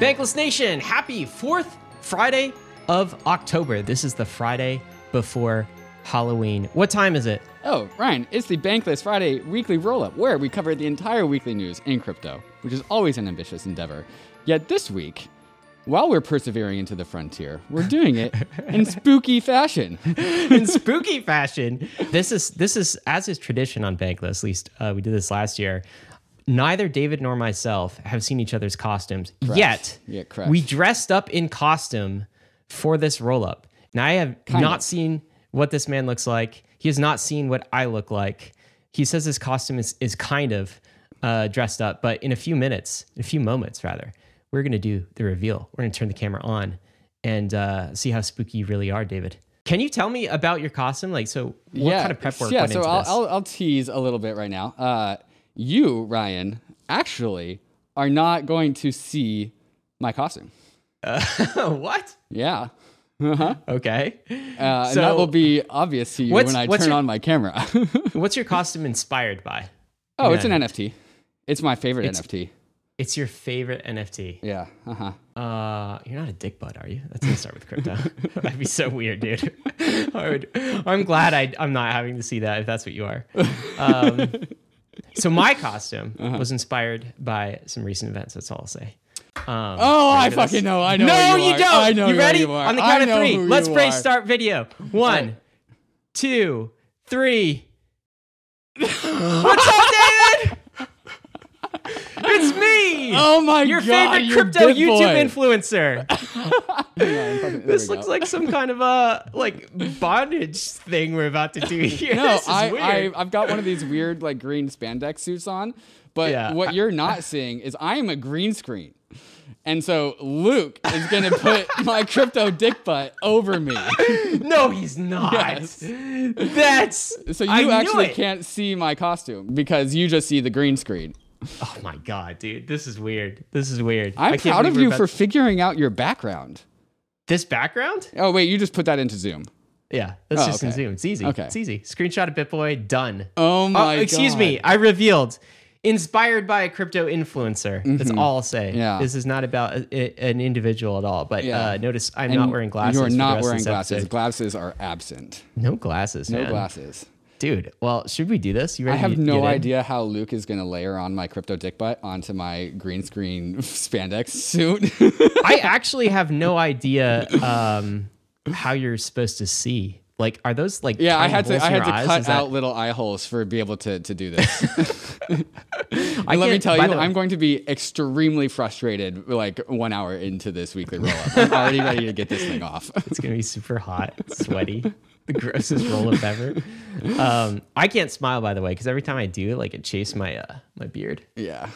Bankless Nation, happy 4th Friday of October. This is the Friday before Halloween. What time is it? Oh, Ryan, it's the Bankless Friday weekly roll-up, where we cover the entire weekly news in crypto, which is always an ambitious endeavor. Yet this week, while we're persevering into the frontier, we're doing it in spooky fashion. This is as is tradition on Bankless. At least we did this last year. Neither David nor myself have seen each other's costumes yet. We dressed up in costume for this roll-up. Now I have not seen what this man looks like. He has not seen what I look like. He says his costume is kind of dressed up, but in a few moments, we're going to do the reveal. We're going to turn the camera on and see how spooky you really are, David. Can you tell me about your costume? What kind of prep work went into this? I'll tease a little bit right now. You, Ryan, actually are not going to see my costume. What? Yeah. Uh-huh. Okay. So, and that will be obvious to you when I turn on my camera. What's your costume inspired by? Oh, yeah. It's an NFT. It's my favorite NFT. It's your favorite NFT. Yeah. Uh-huh. You're not a dick butt, are you? That's gonna start with crypto. That'd be so weird, dude. I'm glad I'm not having to see that if that's what you are. So my costume was inspired by some recent events. That's all I'll say. I fucking know. I know. No, you don't. I know. You ready? You on the count of three. Let's brace start video. 1, 2, 3. What's up, David? It's me. Oh my god! Your favorite crypto YouTube influencer. This looks like some kind of like bondage thing we're about to do here. No, I've got one of these weird like green spandex suits on, but what you're not seeing is I am a green screen. And so Luke is going to put my crypto dick butt over me. No, he's not. Yes. So you actually can't see my costume because you just see the green screen. Oh my God, dude. This is weird. I'm proud of you for figuring out your background. This background? Oh, wait, you just put that into Zoom. Yeah, that's in Zoom. It's easy. Okay. It's easy. Screenshot of BitBoy, done. Oh my God. Excuse me. I revealed. Inspired by a crypto influencer. Mm-hmm. That's all I'll say. Yeah. This is not about an individual at all. But notice I'm not wearing glasses. You're not wearing glasses. Episode. Glasses are absent. No glasses, man. No glasses. Dude, well, should we do this? You ready? I have no idea how Luke is going to layer on my crypto dick butt onto my green screen spandex suit. I actually have no idea how you're supposed to see. Like, are those like? Yeah, I had to cut out little eye holes for be able to do this. Let me tell you, I'm going to be extremely frustrated. Like 1 hour into this weekly roll-up, I'm already ready to get this thing off. It's gonna be super hot, sweaty, the grossest roll-up ever. I can't smile, by the way, because every time I do, like, it chased my my beard. Yeah.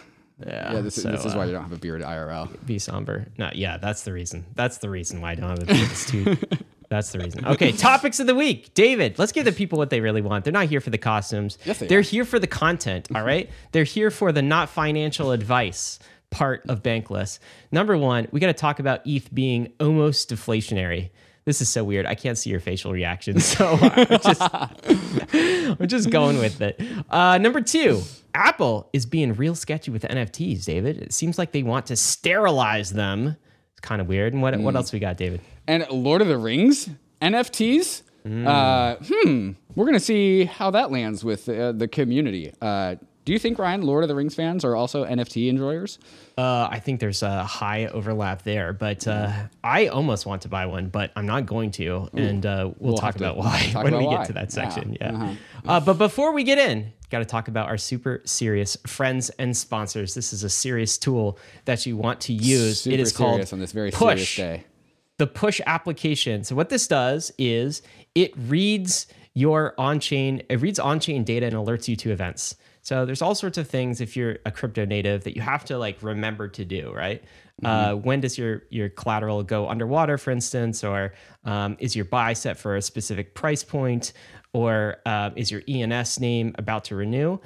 Yeah, this is why you don't have a beard IRL. Be somber. No, yeah, that's the reason. That's the reason why I don't have a beard. It's too. That's the reason. Okay, topics of the week. David, let's give the people what they really want. They're not here for the costumes. Yes, they're here for the content, all right? They're here for the not financial advice part of Bankless. Number one, we got to talk about ETH being almost deflationary. This is so weird. I can't see your facial reaction, so I'm just going with it. Number two, Apple is being real sketchy with NFTs, David. It seems like they want to sterilize them. It's kind of weird. And what else we got, David? And Lord of the Rings, NFTs. We're going to see how that lands with the community. Do you think, Ryan, Lord of the Rings fans are also NFT enjoyers? I think there's a high overlap there, but I almost want to buy one, but I'm not going to. Ooh. And we'll talk about why when we get to that section. Yeah. Uh-huh. But before we get in, got to talk about our super serious friends and sponsors. This is a serious tool that you want to use. Super it is called on this very Push. Serious day. The Push application. So what this does is it reads on-chain data and alerts you to events. So there's all sorts of things if you're a crypto native that you have to like remember to do, right? When does your collateral go underwater, for instance, or is your buy set for a specific price point, or is your ENS name about to renew?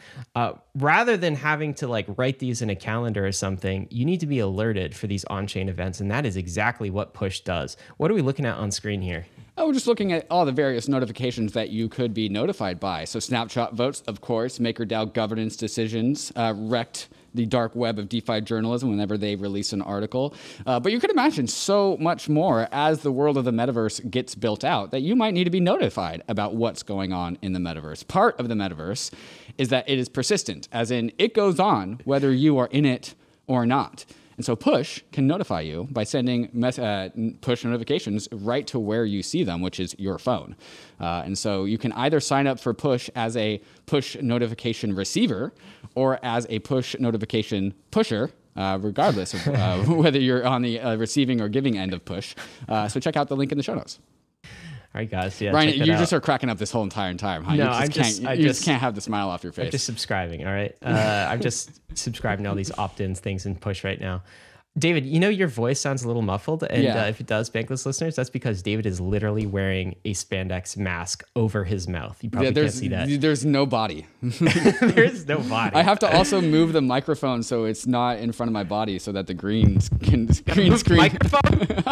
Rather than having to like write these in a calendar or something, you need to be alerted for these on-chain events, and that is exactly what Push does. What are we looking at on screen here? Oh, we're just looking at all the various notifications that you could be notified by. So snapshot votes, of course, MakerDAO governance decisions, rect the dark web of DeFi journalism whenever they release an article. But you can imagine so much more as the world of the metaverse gets built out that you might need to be notified about what's going on in the metaverse. Part of the metaverse is that it is persistent, as in it goes on whether you are in it or not. And so Push can notify you by sending push notifications right to where you see them, which is your phone. And so you can either sign up for Push as a push notification receiver or as a push notification pusher, regardless of whether you're on the receiving or giving end of Push. So check out the link in the show notes. All right, guys. Yeah, Ryan, you just are cracking up this whole entire time. Huh? No, you just can't have the smile off your face. I'm just subscribing. All right. I'm just subscribing to all these opt-ins things in Push right now. David, you know, your voice sounds a little muffled. And if it does, Bankless listeners, that's because David is literally wearing a spandex mask over his mouth. You probably can't see that. There's no body. There's no body. I have to also move the microphone so it's not in front of my body so that the green screen... microphone?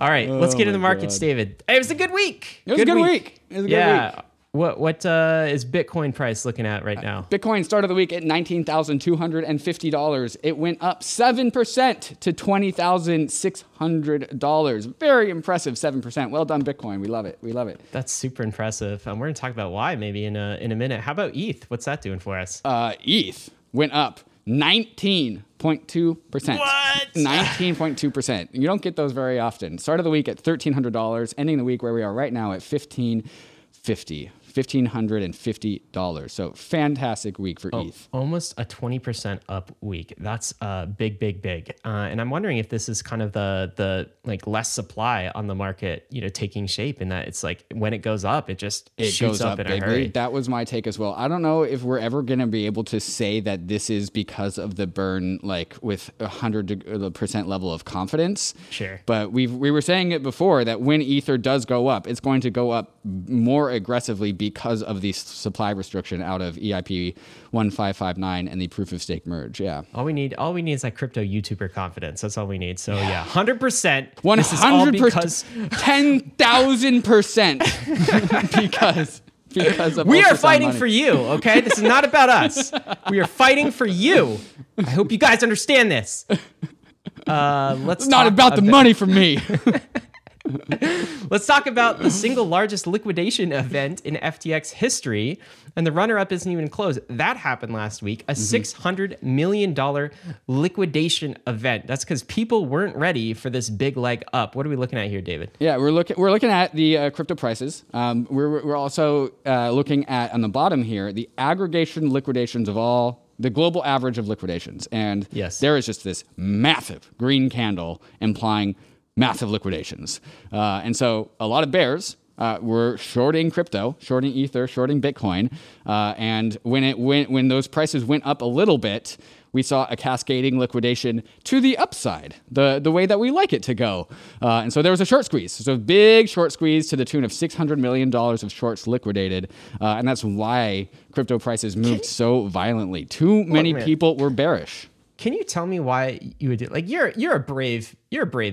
All right, let's get into the markets, David. It was a good week. It was a good week. Yeah. What is Bitcoin price looking at right now? Bitcoin start of the week at $19,250. It went up 7% to $20,600. Very impressive, 7%. Well done, Bitcoin. We love it. We love it. That's super impressive. We're going to talk about why maybe in a minute. How about ETH? What's that doing for us? ETH went up 19.2%. What? 19.2%. You don't get those very often. Start of the week at $1,300, ending the week where we are right now at $1,550. $1,550. So fantastic week for ETH. Almost a 20% up week. That's big. And I'm wondering if this is kind of the like less supply on the market, you know, taking shape in that it's like when it goes up, it shoots up in a hurry. That was my take as well. I don't know if we're ever going to be able to say that this is because of the burn, like with 100% level of confidence. Sure. But we were saying it before that when Ether does go up, it's going to go up more aggressively because of the supply restriction out of EIP 1559 and the proof of stake merge. Yeah. All we need is like crypto YouTuber confidence. That's all we need. So yeah, 100%. 10,000% because of we are fighting money. For you. Okay. This is not about us. We are fighting for you. I hope you guys understand this. It's not about the money for me. Let's talk about the single largest liquidation event in FTX history, and the runner-up isn't even close. That happened last week, a $600 million liquidation event. That's because people weren't ready for this big leg up. What are we looking at here, David? Yeah, we're looking at the crypto prices. We're also looking at, on the bottom here, the aggregation liquidations of all the global average of liquidations. And there is just this massive green candle implying massive liquidations. And so a lot of bears were shorting crypto, shorting Ether, shorting Bitcoin. And when those prices went up a little bit, we saw a cascading liquidation to the upside, the way that we like it to go. And so there was a short squeeze. So a big short squeeze to the tune of $600 million of shorts liquidated. And that's why crypto prices moved so violently. Too many people were bearish. Can you tell me why you would do like you're a brave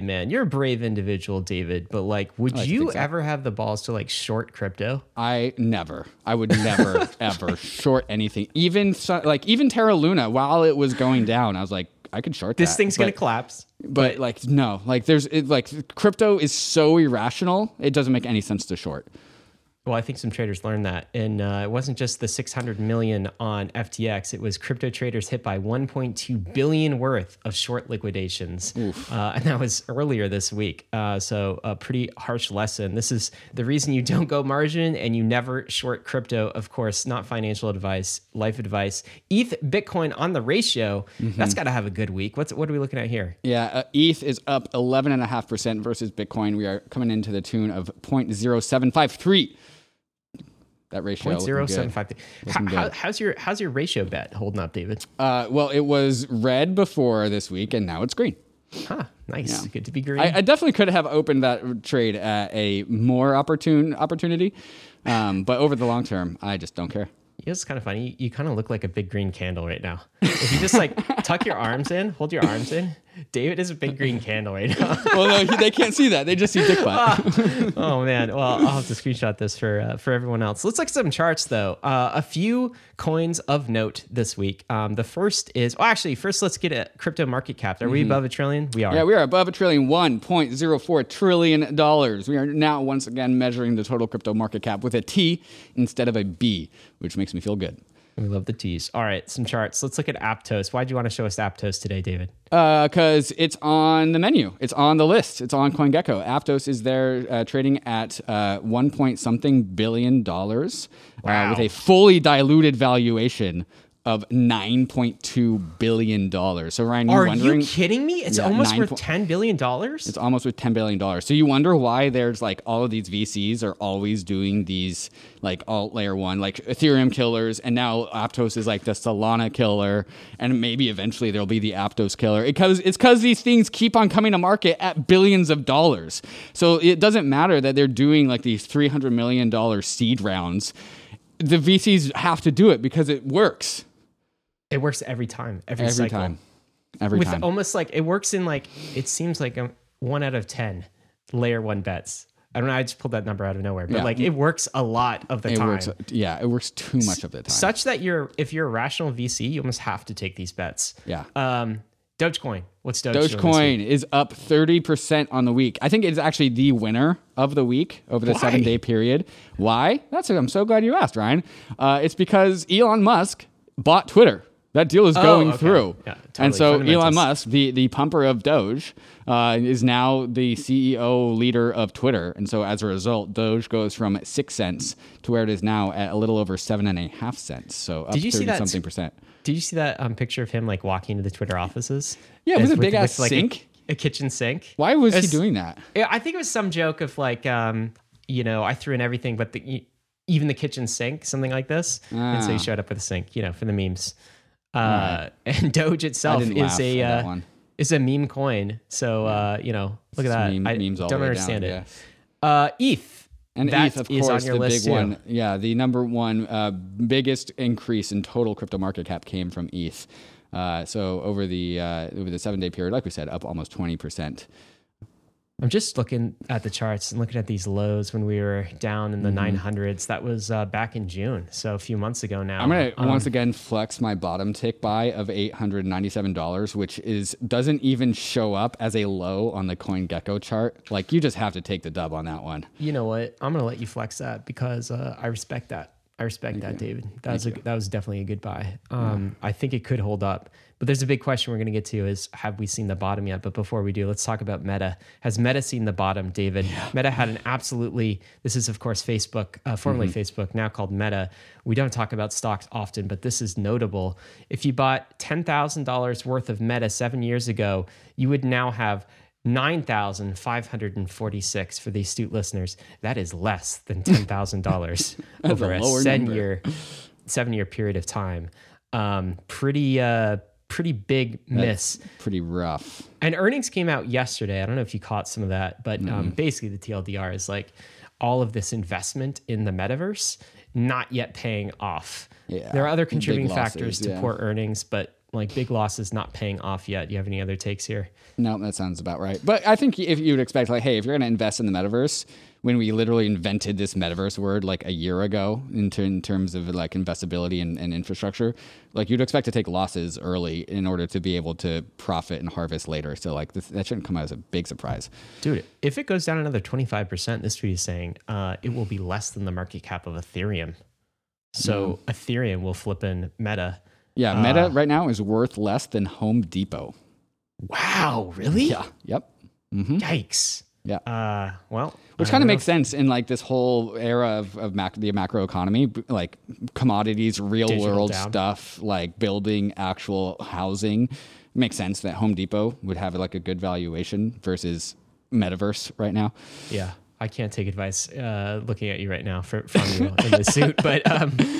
man, you're a brave individual, David, but like would you ever have the balls to like short crypto? I would never ever short anything. Even Terra Luna, while it was going down, I was like, I could short this thing's going to collapse. But like no, like crypto is so irrational, it doesn't make any sense to short. Well, I think some traders learned that. And it wasn't just the 600 million on FTX. It was crypto traders hit by 1.2 billion worth of short liquidations. And that was earlier this week. So a pretty harsh lesson. This is the reason you don't go margin and you never short crypto. Of course, not financial advice, life advice. ETH, Bitcoin on the ratio. That's got to have a good week. What are we looking at here? Yeah, ETH is up 11.5% versus Bitcoin. We are coming into the tune of 0.0753. That ratio. 0.0753. How's your ratio bet holding up, David? Well, it was red before this week, and now it's green. Huh. Nice. Yeah. Good to be green. I definitely could have opened that trade at a more opportune opportunity, but over the long term, I just don't care. You know, it's kind of funny. You kind of look like a big green candle right now. If you just like tuck your arms in, hold your arms in, David is a big green candle right now. Well, no, they can't see that. They just see dick butt. Oh man. Well, I'll have to screenshot this for everyone else. Let's look at some charts though. A few coins of note this week. The first is, well, actually first let's get a crypto market cap. Are we above a trillion? We are. Yeah, we are above a trillion, $1.04 trillion. We are now once again measuring the total crypto market cap with a T instead of a B, which makes me feel good. We love the T's. All right, some charts. Let's look at Aptos. Why do you want to show us Aptos today, David? Because it's on the menu. It's on the list. It's on CoinGecko. Aptos is there trading at $1.something billion. Wow. With a fully diluted valuation of $9.2 billion. So Ryan, you're wondering... Are you kidding me? It's almost worth $10 billion? It's almost worth $10 billion. So you wonder why there's like all of these VCs are always doing these like alt layer one, like Ethereum killers. And now Aptos is like the Solana killer. And maybe eventually there'll be the Aptos killer. It's because these things keep on coming to market at billions of dollars. So it doesn't matter that they're doing like these $300 million seed rounds. The VCs have to do it because it works. It works every time, every cycle. Every time. Almost like it works in like, it seems like 1 out of 10 layer one bets. I don't know. I just pulled that number out of nowhere, but like it works a lot of the time. It works too much of the time. Such that if you're a rational VC, you almost have to take these bets. Yeah. Dogecoin. What's Dogecoin? Dogecoin is up 30% on the week. I think it's actually the winner of the week over the 7-day period. Why? I'm so glad you asked, Ryan. It's because Elon Musk bought Twitter. That deal is going through. Yeah, totally. And so Elon Musk, the pumper of Doge, is now the CEO leader of Twitter. And so as a result, Doge goes from 6 cents to where it is now at a little over 7.5 cents. So up 30-something%. Did you see that picture of him like walking to the Twitter offices? Yeah, it was a big ass sink. A kitchen sink. Why was he doing that? I think it was some joke of like, I threw in everything, but even the kitchen sink, something like this. And so he showed up with a sink, for the memes. And Doge itself is a meme coin. So, look at that. I don't understand it. Yeah. ETH. And that ETH, of course, on your the list big too. One. Yeah, the number one biggest increase in total crypto market cap came from ETH. So over the 7-day period, like we said, up almost 20%. I'm just looking at the charts and looking at these lows when we were down in the 900s. That was back in June, so a few months ago now. I'm going to once again flex my bottom tick buy of $897, which doesn't even show up as a low on the CoinGecko chart. Like, you just have to take the dub on that one. You know what? I'm going to let you flex that because I respect that. I respect that, David. That was definitely a good buy. I think it could hold up. But there's a big question we're going to get to is, have we seen the bottom yet? But before we do, let's talk about Meta. Has Meta seen the bottom, David? Yeah. Meta had this is, of course, Facebook, formerly Facebook, now called Meta. We don't talk about stocks often, but this is notable. If you bought $10,000 worth of Meta 7 years ago, you would now have 9,546 for the astute listeners. That is less than $10,000 over a 7-year period of time. Pretty big miss. That's pretty rough. And earnings came out yesterday. I don't know if you caught some of that, but basically the TLDR is like all of this investment in the metaverse not yet paying off. Yeah. There are other contributing factors to poor earnings, but like big losses not paying off yet. Do you have any other takes here? No, that sounds about right. But I think if you would expect, like, hey, if you're going to invest in the metaverse, when we literally invented this metaverse word like a year ago in terms of like investability and infrastructure, like you'd expect to take losses early in order to be able to profit and harvest later. So like that shouldn't come out as a big surprise. Dude, if it goes down another 25%, this tweet is saying it will be less than the market cap of Ethereum. So Ethereum will flip in Meta. Yeah, Meta right now is worth less than Home Depot. Wow, really? Yeah. Yep. Mm-hmm. Yikes. Yeah. Which kind of makes sense in like this whole era of the macro economy, like commodities, real world stuff, like building actual housing. It makes sense that Home Depot would have like a good valuation versus metaverse right now. Yeah. I can't take advice looking at you right now from you in the suit, but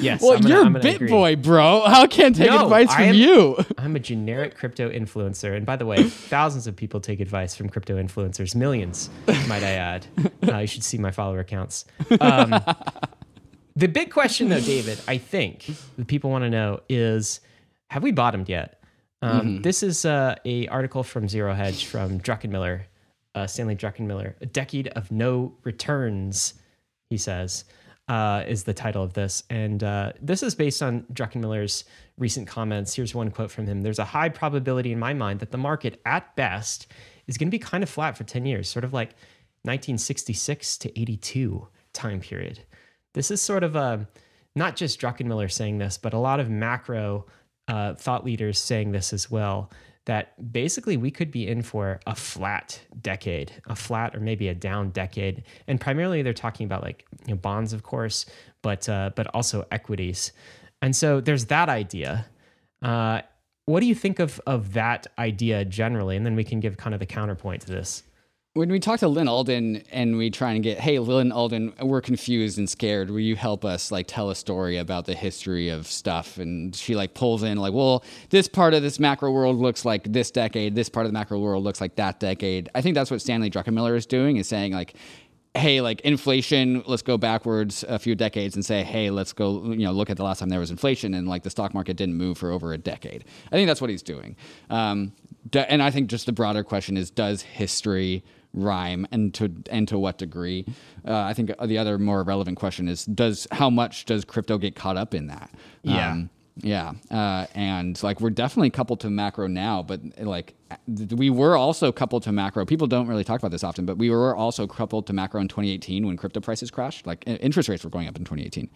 yes. Well, I'm BitBoy, bro. How can't take advice from you? I'm a generic crypto influencer. And by the way, thousands of people take advice from crypto influencers. Millions, might I add. You should see my follower counts. The big question, though, David, I think that people want to know is, have we bottomed yet? This is a article from Zero Hedge from Druckenmiller, Stanley Druckenmiller. A decade of no returns, he says, is the title of this. And this is based on Druckenmiller's recent comments. Here's one quote from him. There's a high probability in my mind that the market at best is going to be kind of flat for 10 years, sort of like 1966 to 82 time period. This is sort of a, not just Druckenmiller saying this, but a lot of macro thought leaders saying this as well, that basically we could be in for a flat decade, a flat or maybe a down decade. And primarily they're talking about, like, you know, bonds, of course, but also equities. And so there's that idea. What do you think of that idea generally? And then we can give kind of the counterpoint to this. When we talk to Lynn Alden and we try and get, hey, Lynn Alden, we're confused and scared. Will you help us, like, tell a story about the history of stuff? And she, like, pulls in, like, well, this part of this macro world looks like this decade. This part of the macro world looks like that decade. I think that's what Stanley Druckenmiller is doing, is saying, like, hey, like, inflation, let's go backwards a few decades and say, hey, let's go, you know, look at the last time there was inflation and, like, the stock market didn't move for over a decade. I think that's what he's doing. And I think just the broader question is, does history rhyme, and to what degree? I think the other more relevant question is, how much does crypto get caught up in that? And, like, we're definitely coupled to macro now, but, like, we were also coupled to macro. People don't really talk about this often, but we were also coupled to macro in 2018 when crypto prices crashed. Like, interest rates were going up in 2018.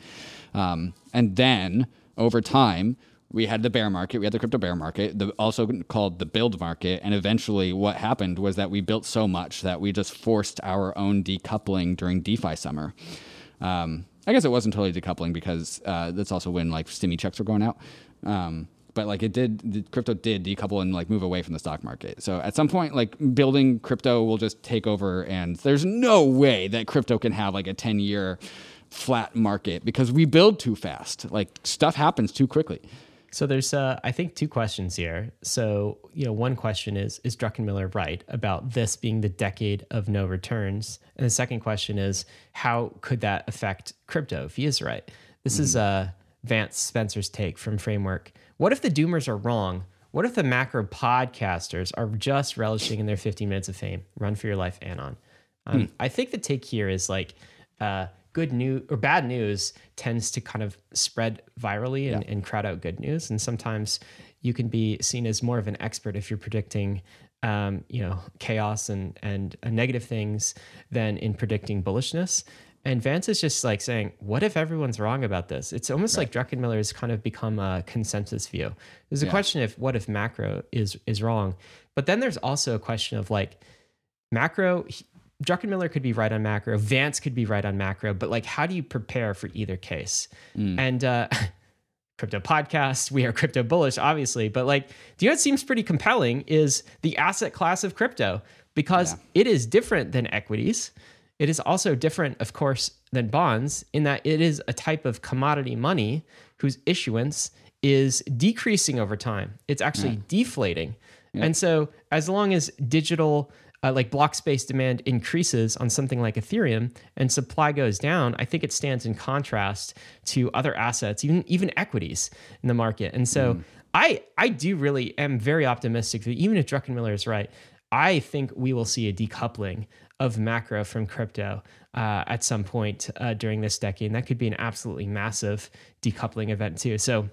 And then over time, we had the bear market, we had the crypto bear market, also called the build market. And eventually what happened was that we built so much that we just forced our own decoupling during DeFi summer. I guess it wasn't totally decoupling because that's also when, like, stimmy checks were going out. But, like, crypto did decouple and, like, move away from the stock market. So at some point, like, building crypto will just take over, and there's no way that crypto can have, like, a 10-year flat market because we build too fast. Like, stuff happens too quickly. So there's, I think, two questions here. So, you know, one question is Druckenmiller right about this being the decade of no returns? And the second question is, how could that affect crypto if he is right? This is Vance Spencer's take from Framework. What if the doomers are wrong? What if the macro podcasters are just relishing in their 15 minutes of fame? Run for your life, Anon. I think the take here is, like, good news or bad news tends to kind of spread virally and crowd out good news. And sometimes you can be seen as more of an expert if you're predicting, you know, chaos and negative things than in predicting bullishness. And Vance is just, like, saying, what if everyone's wrong about this? It's almost like Druckenmiller has kind of become a consensus view. There's a question of what if macro is wrong? But then there's also a question of, like, macro... Druckenmiller could be right on macro, Vance could be right on macro, but, like, how do you prepare for either case? And crypto podcast, we are crypto bullish, obviously, but, like, do you know what seems pretty compelling is the asset class of crypto, because it is different than equities. It is also different, of course, than bonds in that it is a type of commodity money whose issuance is decreasing over time. It's actually deflating. And so as long as digital... like block space demand increases on something like Ethereum and supply goes down, I think it stands in contrast to other assets, even equities in the market. And so I do really am very optimistic that even if Druckenmiller is right, I think we will see a decoupling of macro from crypto at some point during this decade. And that could be an absolutely massive decoupling event too. So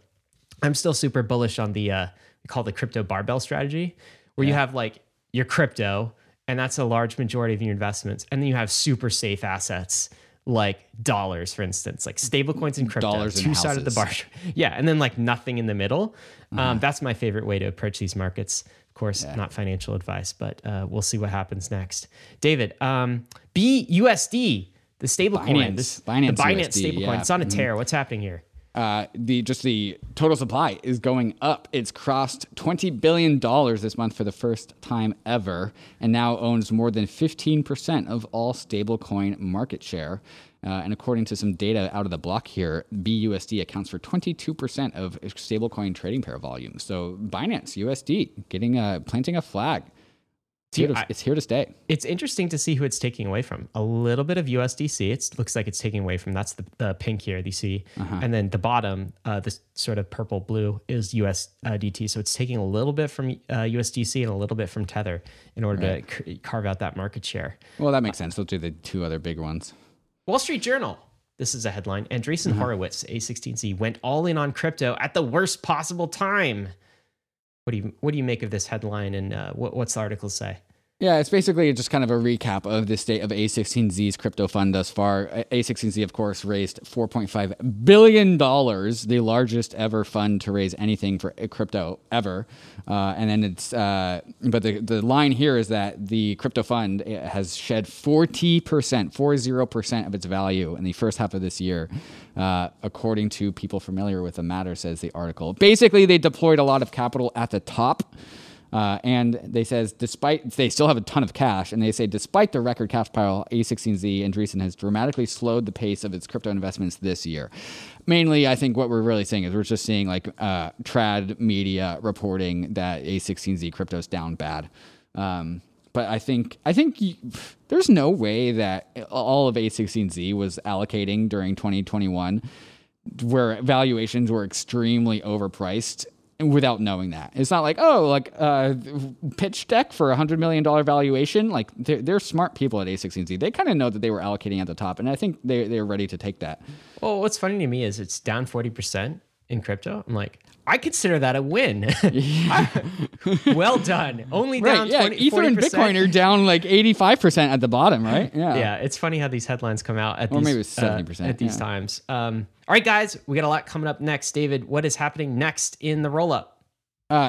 I'm still super bullish on the, we call the crypto barbell strategy, where you have, like, your crypto, and that's a large majority of your investments. And then you have super safe assets like dollars, for instance, like stablecoins and crypto, dollars two sides of the bar. And then, like, nothing in the middle. That's my favorite way to approach these markets. Of course, not financial advice, but we'll see what happens next. David, BUSD, the stablecoin, the Binance stablecoin, it's on a tear. What's happening here? The total supply is going up. It's crossed $20 billion this month for the first time ever, and now owns more than 15% of all stablecoin market share. And according to some data out of the block here, BUSD accounts for 22% of stablecoin trading pair volume. So Binance USD planting a flag. It's here to stay. It's interesting to see who it's taking away from. A little bit of USDC. It looks like it's taking away from. That's the pink here, you see. Uh-huh. And then the bottom, this sort of purple blue is USDT. So it's taking a little bit from USDC and a little bit from Tether in order to carve out that market share. Well, that makes sense. Those are the two other big ones. Wall Street Journal. This is a headline. Andreessen Horowitz, A16Z, went all in on crypto at the worst possible time. What do you make of this headline, and what's the article say? Yeah, it's basically just kind of a recap of the state of A16Z's crypto fund thus far. A16Z, of course, raised $4.5 billion, the largest ever fund to raise anything for crypto ever. And then it's, but the line here is that the crypto fund has shed 40% of its value in the first half of this year. According to people familiar with the matter, says the article. Basically, they deployed a lot of capital at the top. And they says, despite they still have a ton of cash, and they say despite the record cash pile, A16Z Andreessen has dramatically slowed the pace of its crypto investments this year. Mainly, I think what we're really seeing is we're just seeing like trad media reporting that A16Z crypto's down bad. But I think there's no way that all of A16Z was allocating during 2021, where valuations were extremely overpriced. Without knowing that, it's not like, oh, like pitch deck for $100 million valuation. Like they're smart people at A16Z. They kind of know that they were allocating at the top, and I think they're ready to take that. Well, what's funny to me is it's down 40% in crypto. I'm like, I consider that a win. Well done. Only down 20%. Ether 40%. And Bitcoin are down like 85% at the bottom, right? Yeah. It's funny how these headlines come out at maybe 70% at these times. All right, guys, we got a lot coming up next. David, what is happening next in the roll-up?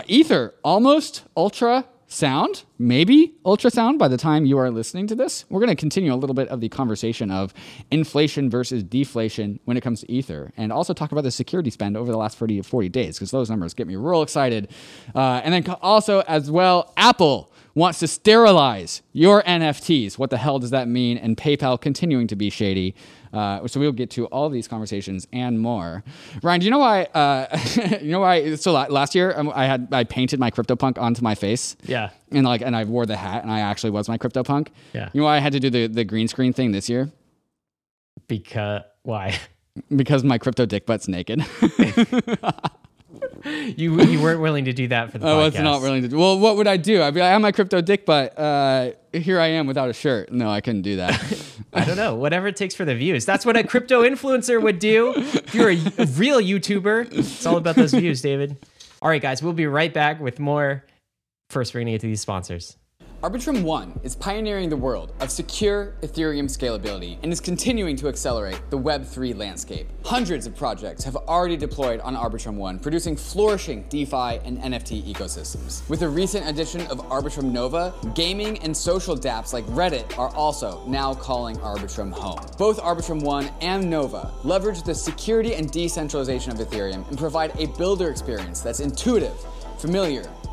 Ether, almost ultrasound, maybe ultrasound by the time you are listening to this. We're going to continue a little bit of the conversation of inflation versus deflation when it comes to Ether, and also talk about the security spend over the last 30 to 40 days, because those numbers get me real excited. And then also, as well, Apple wants to sterilize your NFTs. What the hell does that mean? And PayPal continuing to be shady. So we'll get to all these conversations and more. Ryan, do you know why? You know why? So last year I painted my CryptoPunk onto my face. Yeah. And I wore the hat, and I actually was my CryptoPunk. Yeah. You know why I had to do the green screen thing this year? Because my crypto dick butt's naked. You weren't willing to do that for the podcast. I was not willing to do. Well, what would I do? I'd be like, I have my crypto dick butt. Here I am without a shirt. No, I couldn't do that. I don't know. Whatever it takes for the views. That's what a crypto influencer would do. If you're a real YouTuber, it's all about those views, David. All right, guys, we'll be right back with more. First, we're going to get to these sponsors. Arbitrum One is pioneering the world of secure Ethereum scalability and is continuing to accelerate the Web3 landscape. Hundreds of projects have already deployed on Arbitrum One, producing flourishing DeFi and NFT ecosystems. With the recent addition of Arbitrum Nova, gaming and social dApps like Reddit are also now calling Arbitrum home. Both Arbitrum One and Nova leverage the security and decentralization of Ethereum and provide a builder experience that's intuitive, familiar,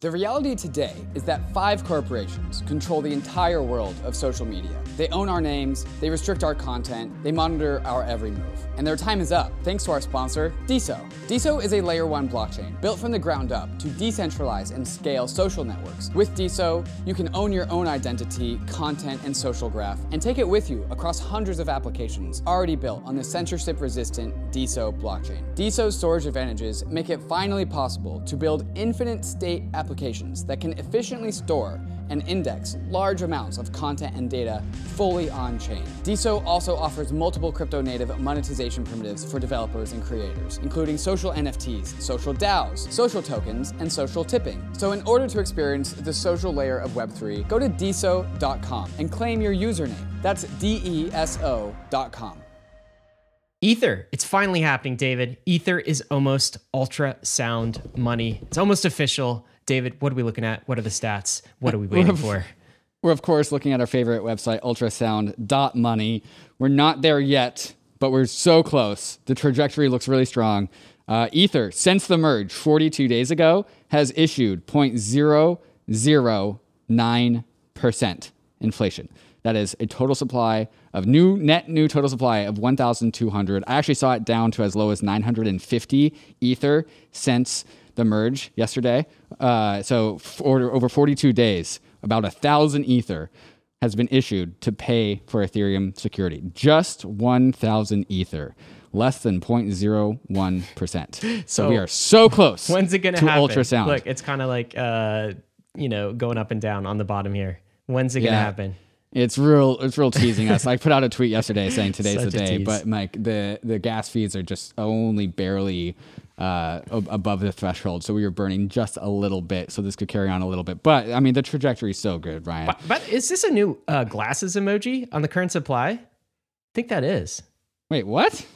The reality today is that 5 corporations control the entire world of social media. They own our names, they restrict our content, they monitor our every move. And their time is up, thanks to our sponsor, DeSo. DeSo is a layer 1 blockchain built from the ground up to decentralize and scale social networks. With DeSo, you can own your own identity, content, and social graph, and take it with you across hundreds of applications already built on the censorship-resistant DeSo blockchain. DeSo's storage advantages make it finally possible to build infinite state applications that can efficiently store and index large amounts of content and data fully on-chain. DeSo also offers multiple crypto-native monetization primitives for developers and creators, including social NFTs, social DAOs, social tokens, and social tipping. So in order to experience the social layer of Web3, go to DeSo.com and claim your username. That's DESO.com. Ether, it's finally happening, David. Ether is almost ultrasound money. It's almost official. David, what are we looking at? What are the stats? What are we waiting for? We're, of course, looking at our favorite website, ultrasound.money. We're not there yet, but we're so close. The trajectory looks really strong. Ether, since the merge 42 days ago, has issued 0.009% inflation. That is a total supply of net new total supply of 1,200. I actually saw it down to as low as 950 Ether since the merge yesterday. So for over 42 days, about 1,000 Ether has been issued to pay for Ethereum security. Just 1,000 Ether, less than 0.01%. So we are so close. When's it going to happen? Ultrasound. Look, it's kind of like going up and down on the bottom here. When's it going to happen? It's real teasing us. I put out a tweet yesterday saying today's the day, but Mike, the gas fees are just only barely above the threshold. So we were burning just a little bit. So this could carry on a little bit. But I mean, the trajectory is so good, Ryan. But is this a new glasses emoji on the current supply? I think that is. Wait, what?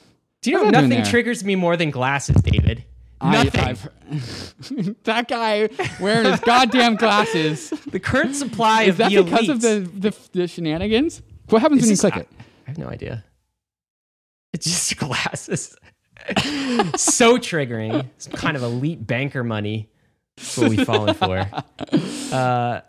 Do you know nothing triggers me more than glasses, David? Nothing. That guy wearing his goddamn glasses. The current supply is that the because elite. Of the shenanigans. What happens when you click it? I have no idea. It's just glasses. So triggering. Some kind of elite banker money. That's what we've fallen for.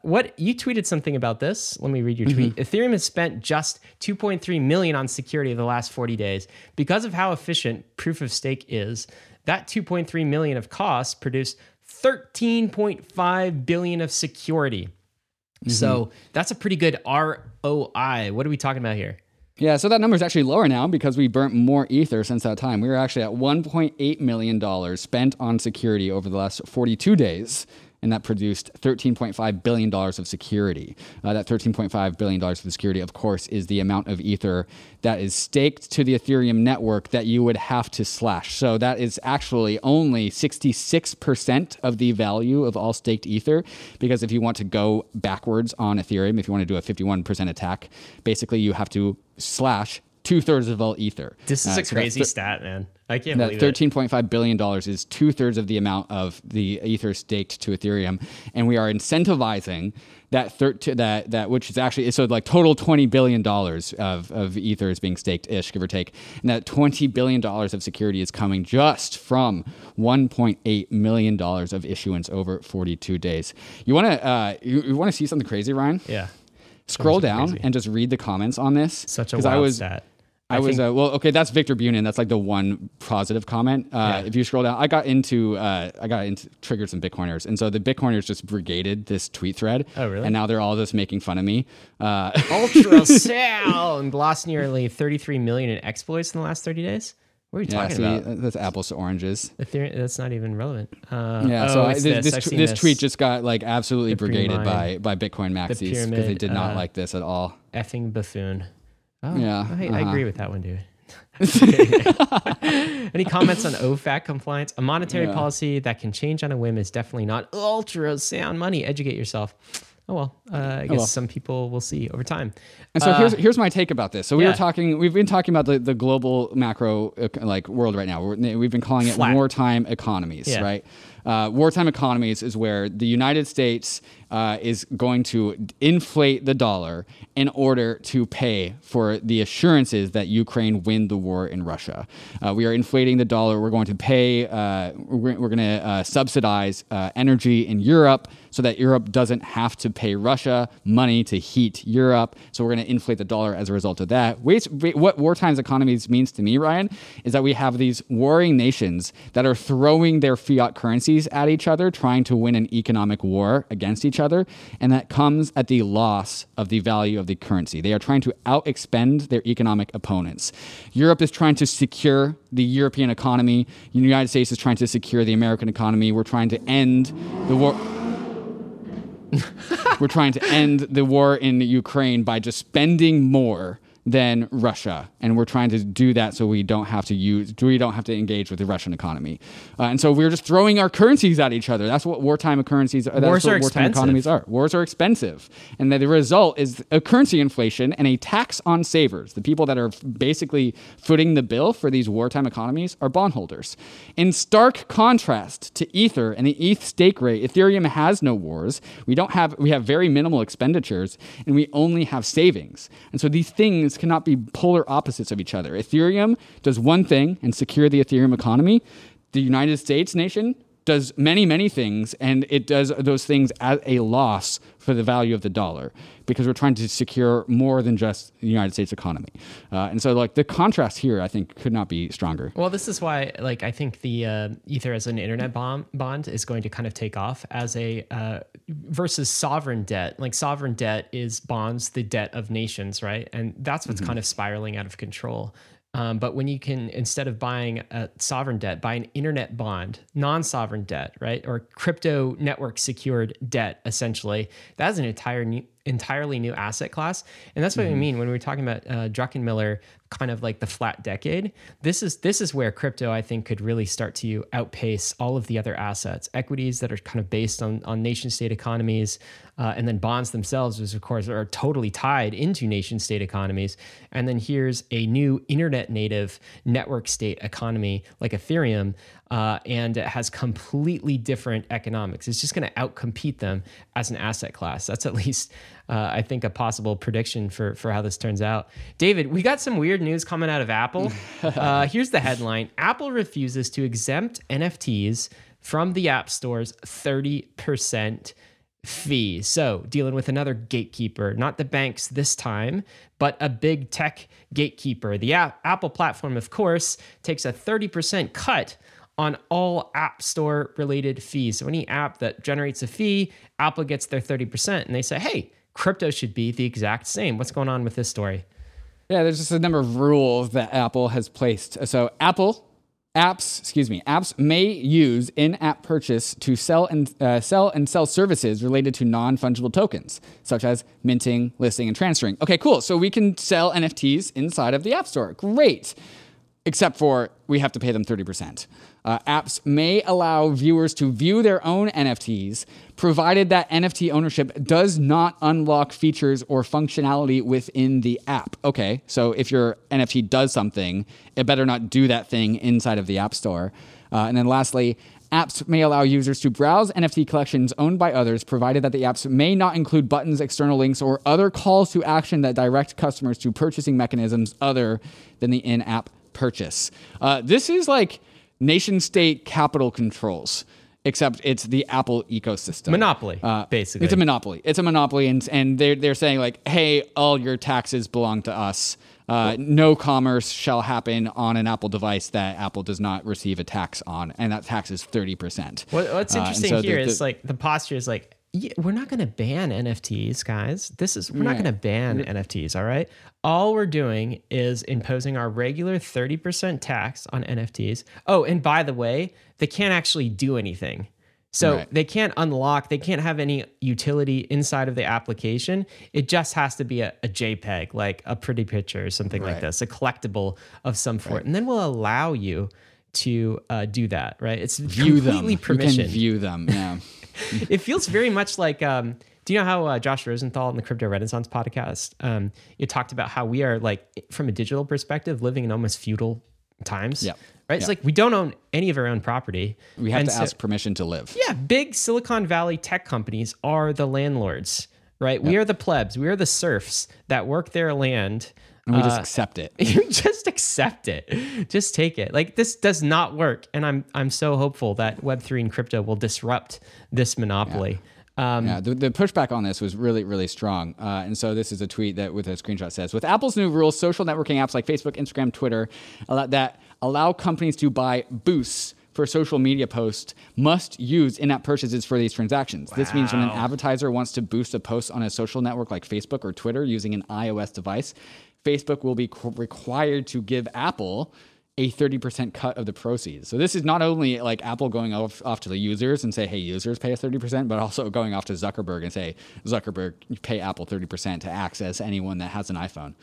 What you tweeted something about this. Let me read your tweet. Ethereum has spent just $2.3 million on security in the last 40 days because of how efficient proof of stake is. That $2.3 million of costs produced $13.5 billion of security. So that's a pretty good ROI. What are we talking about here? Yeah, so that number is actually lower now because we burnt more Ether since that time. We were actually at $1.8 million spent on security over the last 42 days, and that produced $13.5 billion of security. That $13.5 billion of security, of course, is the amount of Ether that is staked to the Ethereum network that you would have to slash. So that is actually only 66% of the value of all staked Ether, because if you want to go backwards on Ethereum, if you want to do a 51% attack, basically you have to slash 2/3 of all Ether. This is a crazy stat, man. I can't believe it. $13.5 billion is 2/3 of the amount of the Ether staked to Ethereum. And we are incentivizing that which is actually, so like total $20 billion of Ether is being staked-ish, give or take. And that $20 billion of security is coming just from $1.8 million of issuance over 42 days. You want to see something crazy, Ryan? Yeah. Scroll down and just read the comments on this. Such a wild stat. That's Victor Bunin. That's like the one positive comment. If you scroll down, I got into triggered some Bitcoiners. And so the Bitcoiners just brigaded this tweet thread. Oh, really? And now they're all just making fun of me. Ultrasound lost nearly 33 million in exploits in the last 30 days. What are you talking about? That's apples to oranges. Ethereum, that's not even relevant. This tweet just got like absolutely brigaded by Bitcoin maxis because they did not like this at all. Effing buffoon. Oh, yeah, I agree with that one, dude. Any comments on OFAC compliance? A monetary policy that can change on a whim is definitely not ultra sound money. Educate yourself. Oh, well, I guess some people will see over time. And so here's my take about this. So we've been talking about the global macro world right now. We've been calling it wartime economies, right? Wartime economies is where the United States is going to inflate the dollar in order to pay for the assurances that Ukraine win the war in Russia. We are inflating the dollar. We're going to pay. We're going to subsidize energy in Europe so that Europe doesn't have to pay Russia money to heat Europe. So we're going to inflate the dollar as a result of that. What wartime economies means to me, Ryan, is that we have these warring nations that are throwing their fiat currencies at each other, trying to win an economic war against each other, and that comes at the loss of the value of the currency. They are trying to out-expend their economic opponents. Europe is trying to secure the European economy. The United States is trying to secure the American economy. We're trying to end the war. We're trying to end the war in Ukraine by just spending more than Russia, and we're trying to do that so we don't have to engage with the Russian economy, and so we're just throwing our currencies at each other. That's what wartime currencies are. Wars are expensive. Economies are. Wars are expensive, and the result is a currency inflation and a tax on savers. The people that are basically footing the bill for these wartime economies are bondholders. In stark contrast to Ether and the ETH stake rate, Ethereum has no wars. We have very minimal expenditures, and we only have savings, and so these things cannot be polar opposites of each other. Ethereum does one thing and secure the Ethereum economy. The United States nation does many, many things, and it does those things at a loss for the value of the dollar, because we're trying to secure more than just the United States economy. And so like the contrast here, I think, could not be stronger. Well, this is why, like, I think the Ether as an internet bond is going to kind of take off as a versus sovereign debt. Like, sovereign debt is bonds, the debt of nations, right? And that's what's kind of spiraling out of control. But when you can, instead of buying a sovereign debt, buy an internet bond, non-sovereign debt, right? Or crypto network secured debt, essentially. That's an entirely new asset class. And that's what we mean when we were talking about Druckenmiller, kind of like the flat decade. This is where crypto, I think, could really start to outpace all of the other assets. Equities that are kind of based on nation state economies, and then bonds themselves, which of course are totally tied into nation state economies. And then here's a new internet native network state economy like Ethereum, and it has completely different economics. It's just going to outcompete them as an asset class. That's at least, I think, a possible prediction for how this turns out. David, we got some weird news coming out of Apple. Here's the headline. Apple refuses to exempt NFTs from the App Store's 30% fee. So dealing with another gatekeeper, not the banks this time, but a big tech gatekeeper. The Apple platform, of course, takes a 30% cut on all App Store related fees. So any app that generates a fee, Apple gets their 30%, and they say, hey, crypto should be the exact same. What's going on with this story? Yeah, there's just a number of rules that Apple has placed. So apps may use in-app purchase to sell services related to non-fungible tokens, such as minting, listing, and transferring. Okay, cool. So we can sell NFTs inside of the App Store. Great. Except for we have to pay them 30%. Apps may allow viewers to view their own NFTs, provided that NFT ownership does not unlock features or functionality within the app. Okay, so if your NFT does something, it better not do that thing inside of the App Store. And then lastly, apps may allow users to browse NFT collections owned by others, provided that the apps may not include buttons, external links, or other calls to action that direct customers to purchasing mechanisms other than the in-app purchase. This is like nation-state capital controls, except it's the Apple ecosystem. Monopoly, basically. It's a monopoly. And they're saying like, hey, all your taxes belong to us. No commerce shall happen on an Apple device that Apple does not receive a tax on, and that tax is 30%. What's interesting is like the posture is like, yeah, we're not going to ban NFTs, guys. NFTs, all right? All we're doing is imposing our regular 30% tax on NFTs. Oh, and by the way, they can't actually do anything. So They can't unlock, they can't have any utility inside of the application. It just has to be a JPEG, like a pretty picture or something like this, a collectible of some sort. Right. And then we'll allow you to do that, right? It's completely permission. You can view them, yeah. It feels very much like, do you know how Josh Rosenthal in the Crypto Renaissance podcast, you talked about how we are, like, from a digital perspective, living in almost feudal times, right? Yep. It's like we don't own any of our own property. We have to ask permission to live. Yeah, big Silicon Valley tech companies are the landlords, right? Yep. We are the plebs. We are the serfs that work their land. And we just accept it. You just accept it. Just take it. Like, this does not work. And I'm so hopeful that Web3 and crypto will disrupt this monopoly. Yeah. The pushback on this was really, really strong. And so this is a tweet that with a screenshot says, with Apple's new rules, social networking apps like Facebook, Instagram, Twitter, that allow companies to buy boosts for social media posts must use in-app purchases for these transactions. Wow. This means when an advertiser wants to boost a post on a social network like Facebook or Twitter using an iOS device, Facebook will be required to give Apple a 30% cut of the proceeds. So this is not only like Apple going off to the users and say, hey, users, pay us 30%, but also going off to Zuckerberg and say, Zuckerberg, you pay Apple 30% to access anyone that has an iPhone.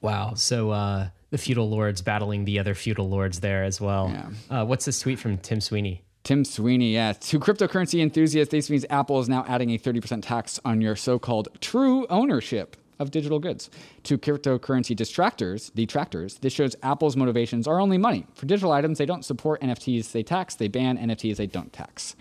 Wow. So the feudal lords battling the other feudal lords there as well. Yeah. What's this tweet from Tim Sweeney? Tim Sweeney, yeah. To cryptocurrency enthusiasts, this means Apple is now adding a 30% tax on your so-called true ownership of digital goods. To cryptocurrency detractors, this shows Apple's motivations are only money. For digital items, they don't support NFTs, they tax. They ban NFTs, they don't tax.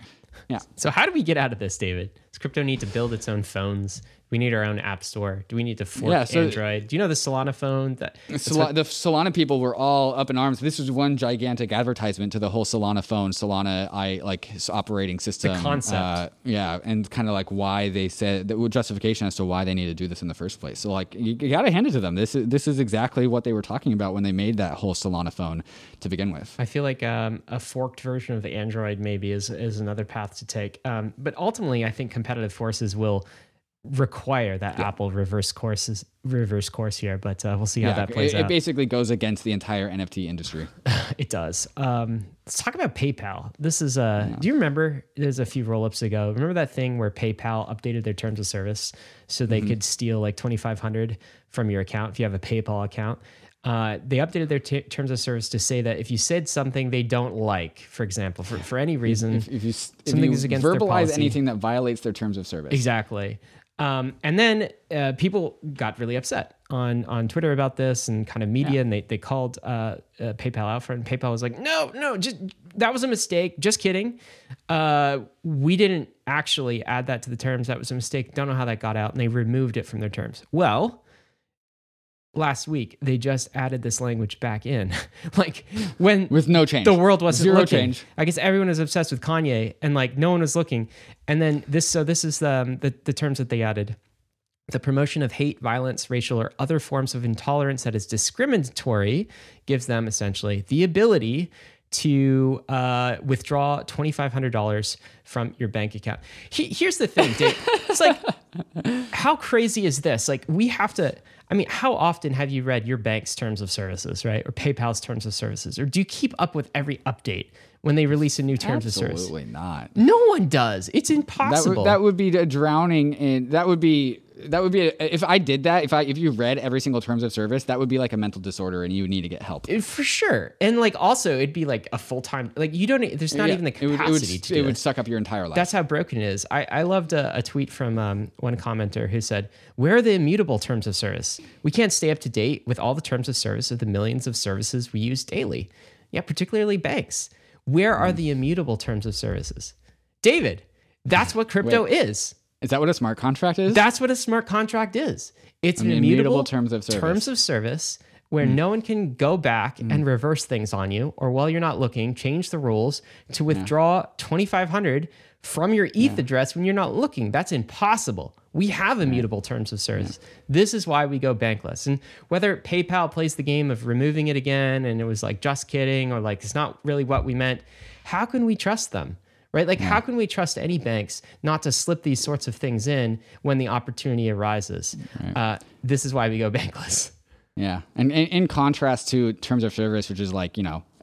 Yeah. So how do we get out of this, David? Does crypto need to build its own phones? We need our own app store. Do we need to fork Android? Do you know the Solana phone? The Solana people were all up in arms. This was one gigantic advertisement to the whole Solana phone, Solana operating system. The concept. Yeah, and kind of like why they said, the justification as to why they need to do this in the first place. So like you got to hand it to them. This is exactly what they were talking about when they made that whole Solana phone to begin with. I feel like a forked version of Android maybe is another path to take. But ultimately, I think competitive forces will require that Apple reverse course here, but we'll see how that plays out. It basically goes against the entire NFT industry. It does. Let's talk about PayPal. This is do you remember, there's a few roll-ups ago, remember that thing where PayPal updated their terms of service so they could steal like $2,500 from your account if you have a PayPal account? They updated their terms of service to say that if you said something they don't like, for example, for any reason, if you is against verbalize their policy, anything that violates their terms of service. Exactly. And then people got really upset on Twitter about this and kind of media, and they called PayPal out for it. And PayPal was like, no, just that was a mistake. Just kidding. We didn't actually add that to the terms. That was a mistake. Don't know how that got out. And they removed it from their terms. Well, last week, they just added this language back in. With no change. The world wasn't Zero looking. Change. I guess everyone was obsessed with Kanye and like no one was looking. And then this is the terms that they added. The promotion of hate, violence, racial, or other forms of intolerance that is discriminatory gives them essentially the ability to withdraw $2,500 from your bank account. Here's the thing, Dave. It's like, how crazy is this? Like, we have to... I mean, how often have you read your bank's terms of services, right? Or PayPal's terms of services? Or do you keep up with every update when they release a new terms of service? Absolutely not. No one does. It's impossible. That would be a drowning in... If you read every single terms of service, that would be like a mental disorder and you would need to get help. For sure. And like, also it'd be like a full-time, like you don't, there's not even the capacity to do it. It would suck up your entire life. That's how broken it is. I loved a tweet from one commenter who said, where are the immutable terms of service? We can't stay up to date with all the terms of service of the millions of services we use daily. Yeah, particularly banks. Where are the immutable terms of services? David, that's what crypto is. Is that what a smart contract is? That's what a smart contract is. It's an immutable terms of service where no one can go back and reverse things on you, or while you're not looking, change the rules to withdraw $2,500 from your ETH address when you're not looking. That's impossible. We have immutable terms of service. This is why we go bankless. And whether PayPal plays the game of removing it again and it was like, just kidding, or like, it's not really what we meant, how can we trust them? Right? Like, how can we trust any banks not to slip these sorts of things in when the opportunity arises? Right. This is why we go bankless. Yeah. And in contrast to terms of service, which is like,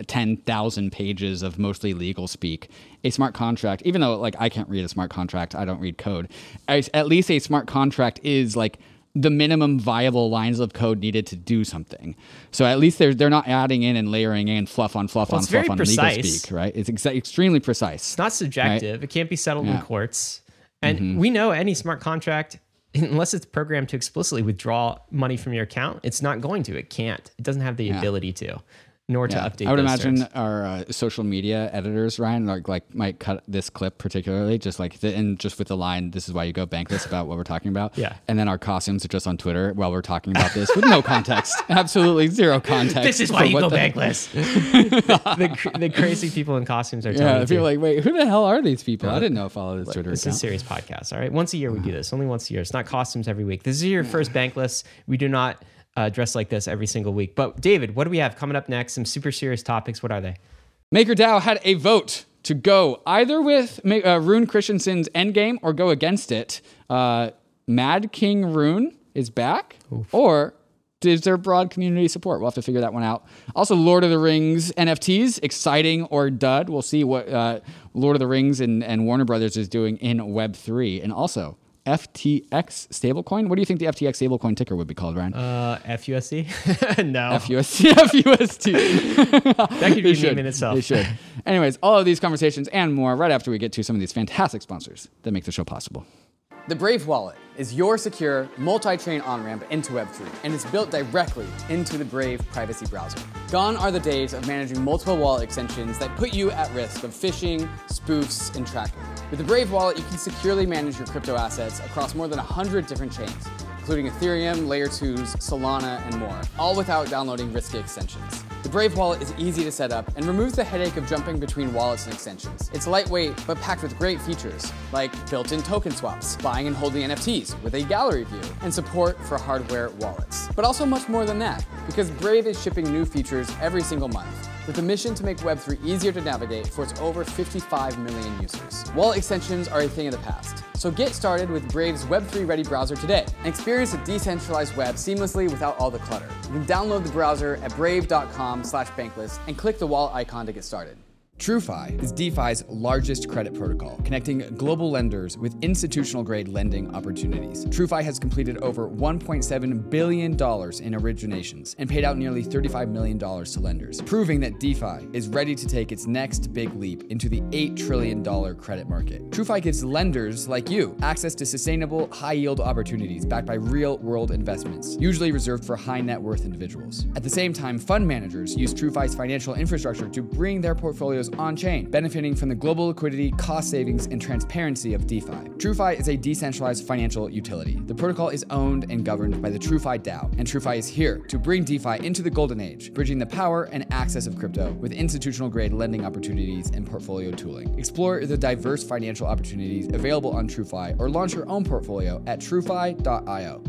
10,000 pages of mostly legal speak, a smart contract, even though like I can't read a smart contract, I don't read code, at least a smart contract is like the minimum viable lines of code needed to do something. So at least they're not adding in and layering in fluff on legal speak, right? It's extremely precise. It's not subjective. Right? It can't be settled in courts. And we know any smart contract, unless it's programmed to explicitly withdraw money from your account, it's not going to. It can't. It doesn't have the ability to. Nor to update. I would imagine terms. Our social media editors, Ryan, like might cut this clip particularly, just like just with the line, "This is why you go bankless," about what we're talking about. Yeah. And then our costumes are just on Twitter while we're talking about this with no context, absolutely zero context. This is why you go bankless. the crazy people in costumes are telling you. People are like, wait, who the hell are these people? I didn't know follow this Twitter. This account. Is a serious podcast. All right, once a year we do this. Only once a year. It's not costumes every week. This is your first bankless. We do not. Dressed like this every single week. But David, what do we have coming up next? Some super serious topics. What are they? MakerDAO had a vote to go either with Rune Christensen's Endgame or go against it. Mad King Rune is back. Oof. Or is there broad community support? We'll have to figure that one out. Also, Lord of the Rings NFTs, exciting or dud. We'll see what Lord of the Rings and Warner Brothers is doing in Web3. And also, FTX stablecoin. What do you think the FTX stablecoin ticker would be called, Ryan? FUSC? No. FUSC. FUST. That could be a name in itself. It should. Anyways, all of these conversations and more right after we get to some of these fantastic sponsors that make the show possible. The Brave Wallet is your secure multi-chain on-ramp into Web3, and it's built directly into the Brave privacy browser. Gone are the days of managing multiple wallet extensions that put you at risk of phishing, spoofs, and tracking. With the Brave Wallet, you can securely manage your crypto assets across more than 100 different chains, including Ethereum, Layer 2s, Solana, and more, all without downloading risky extensions. The Brave Wallet is easy to set up and removes the headache of jumping between wallets and extensions. It's lightweight, but packed with great features, like built-in token swaps, buying and holding NFTs with a gallery view, and support for hardware wallets. But also much more than that, because Brave is shipping new features every single month, with a mission to make Web3 easier to navigate for its over 55 million users. Wallet extensions are a thing of the past, so get started with Brave's Web3-ready browser today and experience a decentralized web seamlessly without all the clutter. You can download the browser at brave.com/bankless and click the wallet icon to get started. TrueFi is DeFi's largest credit protocol, connecting global lenders with institutional-grade lending opportunities. TrueFi has completed over $1.7 billion in originations and paid out nearly $35 million to lenders, proving that DeFi is ready to take its next big leap into the $8 trillion credit market. TrueFi gives lenders like you access to sustainable, high-yield opportunities backed by real-world investments, usually reserved for high-net-worth individuals. At the same time, fund managers use TrueFi's financial infrastructure to bring their portfolios on-chain, benefiting from the global liquidity, cost savings, and transparency of DeFi. TrueFi is a decentralized financial utility. The protocol is owned and governed by the TrueFi DAO, and TrueFi is here to bring DeFi into the golden age, bridging the power and access of crypto with institutional-grade lending opportunities and portfolio tooling. Explore the diverse financial opportunities available on TrueFi or launch your own portfolio at TrueFi.io.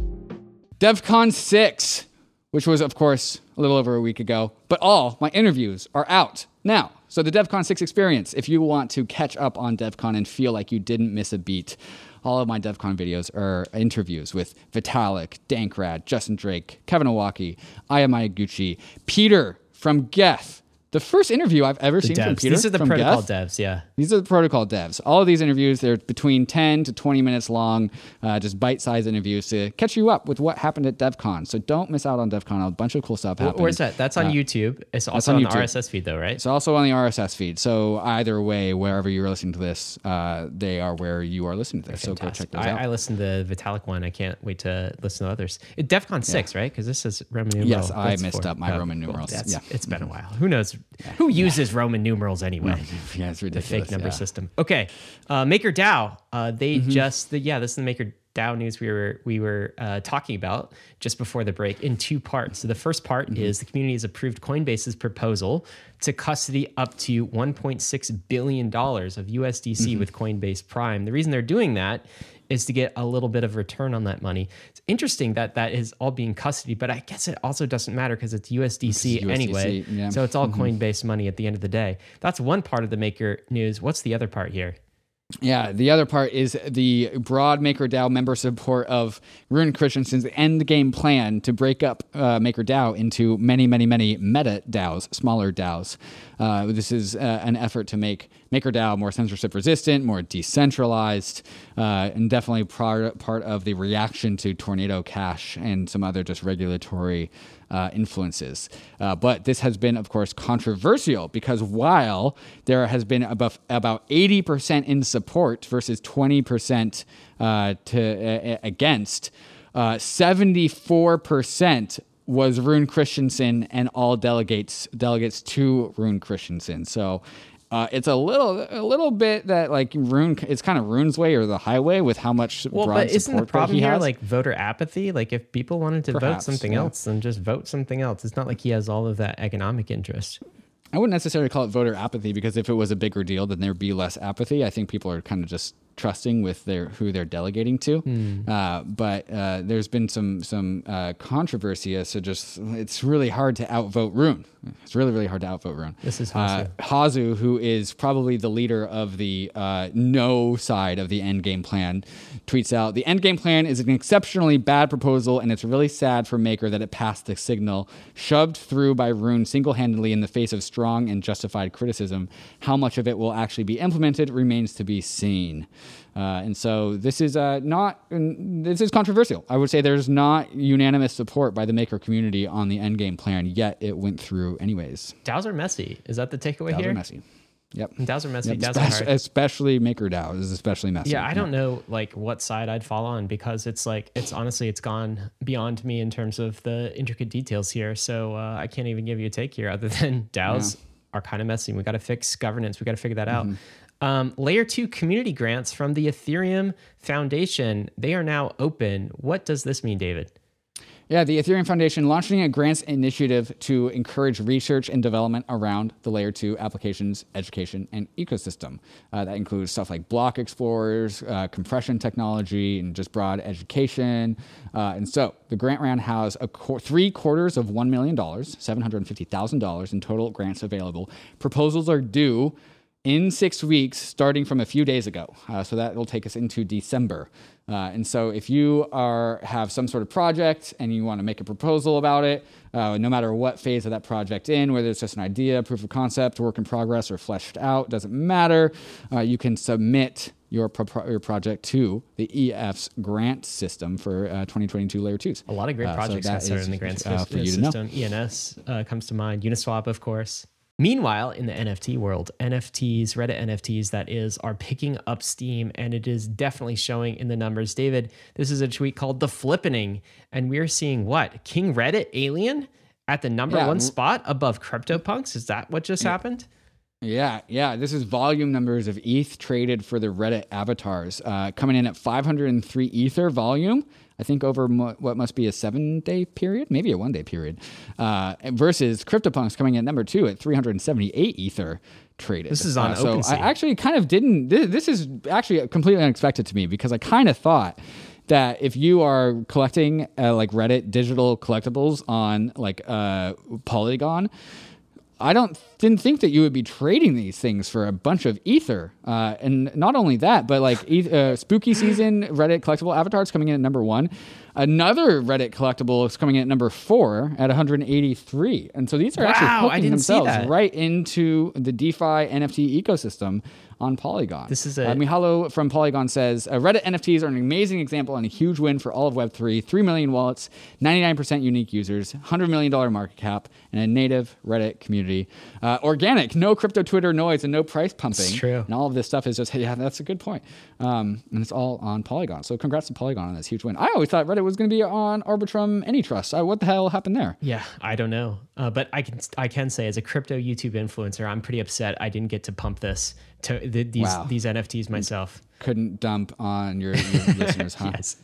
DevCon 6, which was, of course, a little over a week ago, but all my interviews are out now. So the DevCon 6 experience, if you want to catch up on DevCon and feel like you didn't miss a beat, all of my DevCon videos are interviews with Vitalik, Dankrad, Justin Drake, Kevin Iwaki, Aya Miyaguchi, Peter from Geth. The first interview I've ever seen from Peter. These are the protocol devs, yeah. These are the protocol devs. All of these interviews, they're between 10 to 20 minutes long, just bite-sized interviews to catch you up with what happened at DevCon. So don't miss out on DevCon. A bunch of cool stuff happened. Where's that? That's on YouTube. It's also on the RSS feed, though, right? It's also on the RSS feed. So either way, wherever you're listening to this, they are where you are listening to this. So go check those out. I listened to the Vitalik one. I can't wait to listen to others. DevCon 6, right? Because this is Roman numerals. Yes, I messed up my Roman numerals. Yeah. It's been a while. Who knows? Who uses Roman numerals anyway? Yeah, it's ridiculous. The fake number system. Okay, MakerDAO. They just this is the MakerDAO news we were talking about just before the break in two parts. So the first part is the community has approved Coinbase's proposal to custody up to $1.6 billion of USDC with Coinbase Prime. The reason they're doing that is to get a little bit of return on that money. It's interesting that that is all being custody, but I guess it also doesn't matter because it's USDC anyway. Yeah. So it's all Coinbase money at the end of the day. That's one part of the Maker news. What's the other part here? Yeah, the other part is the broad MakerDAO member support of Rune Christensen's endgame plan to break up MakerDAO into many, many, many meta DAOs, smaller DAOs. This is an effort to make MakerDAO more censorship resistant, more decentralized, and definitely part of the reaction to Tornado Cash and some other just regulatory influences. But this has been, of course, controversial because while there has been about 80% in support versus 20% against, 74% was Rune Christensen and all delegates to Rune Christensen. So it's a little bit that like Rune, it's kind of Rune's way or the highway with how much broad support isn't the problem he has. Like voter apathy? Like if people wanted to vote something else, then just vote something else. It's not like he has all of that economic interest. I wouldn't necessarily call it voter apathy because if it was a bigger deal, then there'd be less apathy. I think people are kind of just trusting with who they're delegating to. But there's been some controversy. So just, it's really hard to outvote Rune. It's really, really hard to outvote Rune. This is Hazu. Hazu, who is probably the leader of the no side of the endgame plan, tweets out, "The endgame plan is an exceptionally bad proposal, and it's really sad for Maker that it passed the signal, shoved through by Rune single-handedly in the face of strong and justified criticism. How much of it will actually be implemented remains to be seen." And so this is controversial. I would say there's not unanimous support by the maker community on the endgame plan, yet it went through anyways. DAOs are messy. Is that the takeaway here? DAOs are messy. Yep. DAOs are messy. Yep. DAOs are hard. Especially MakerDAO is especially messy. Yeah, I don't know like what side I'd fall on, because it's like, it's honestly, it's gone beyond me in terms of the intricate details here. So I can't even give you a take here other than DAOs are kind of messy. We got to fix governance. We got to figure that out. Layer 2 community grants from the Ethereum Foundation. They are now open. What does this mean, David? Yeah, the Ethereum Foundation launching a grants initiative to encourage research and development around the Layer 2 applications, education, and ecosystem. That includes stuff like block explorers, compression technology, and just broad education. And so the grant round housed three quarters of $1 million, $750,000 in total grants available. Proposals are due in 6 weeks, starting from a few days ago. So that will take us into December. And so if you have some sort of project and you want to make a proposal about it, no matter what phase of that project in, whether it's just an idea, proof of concept, work in progress, or fleshed out, doesn't matter. You can submit your project to the EF's grant system for 2022 Layer 2s. A lot of great projects that are in the grant system. ENS comes to mind. Uniswap, of course. Meanwhile, in the NFT world, Reddit NFTs, that is, are picking up steam, and it is definitely showing in the numbers. David, this is a tweet called The Flippening, and we're seeing what? King Reddit Alien at the number one spot above CryptoPunks? Is that what just happened? Yeah. This is volume numbers of ETH traded for the Reddit avatars, coming in at 503 Ether volume. I think over what must be a 7-day period, maybe a 1-day period, versus CryptoPunks coming in at number 2 at 378 Ether traded. This is on OpenSea. So I actually kind of didn't. This is actually completely unexpected to me, because I kind of thought that if you are collecting like Reddit digital collectibles on like Polygon, I didn't think that you would be trading these things for a bunch of ether. And not only that, but like Spooky Season Reddit collectible avatars coming in at number 1. Another Reddit collectible is coming in at number 4 at 183. And so these are actually hooking themselves right into the DeFi NFT ecosystem on Polygon. This is Mihalo from Polygon says, Reddit NFTs are an amazing example and a huge win for all of Web3. 3 million wallets, 99% unique users, $100 million market cap, and a native Reddit community. Organic, no crypto Twitter noise and no price pumping. It's true. And all of this stuff is just, that's a good point. And it's all on Polygon. So congrats to Polygon on this huge win. I always thought Reddit was going to be on Arbitrum Anytrust. What the hell happened there? Yeah, I don't know. But I can say, as a crypto YouTube influencer, I'm pretty upset I didn't get to pump this these NFTs myself. Couldn't dump on your listeners, huh? Yes.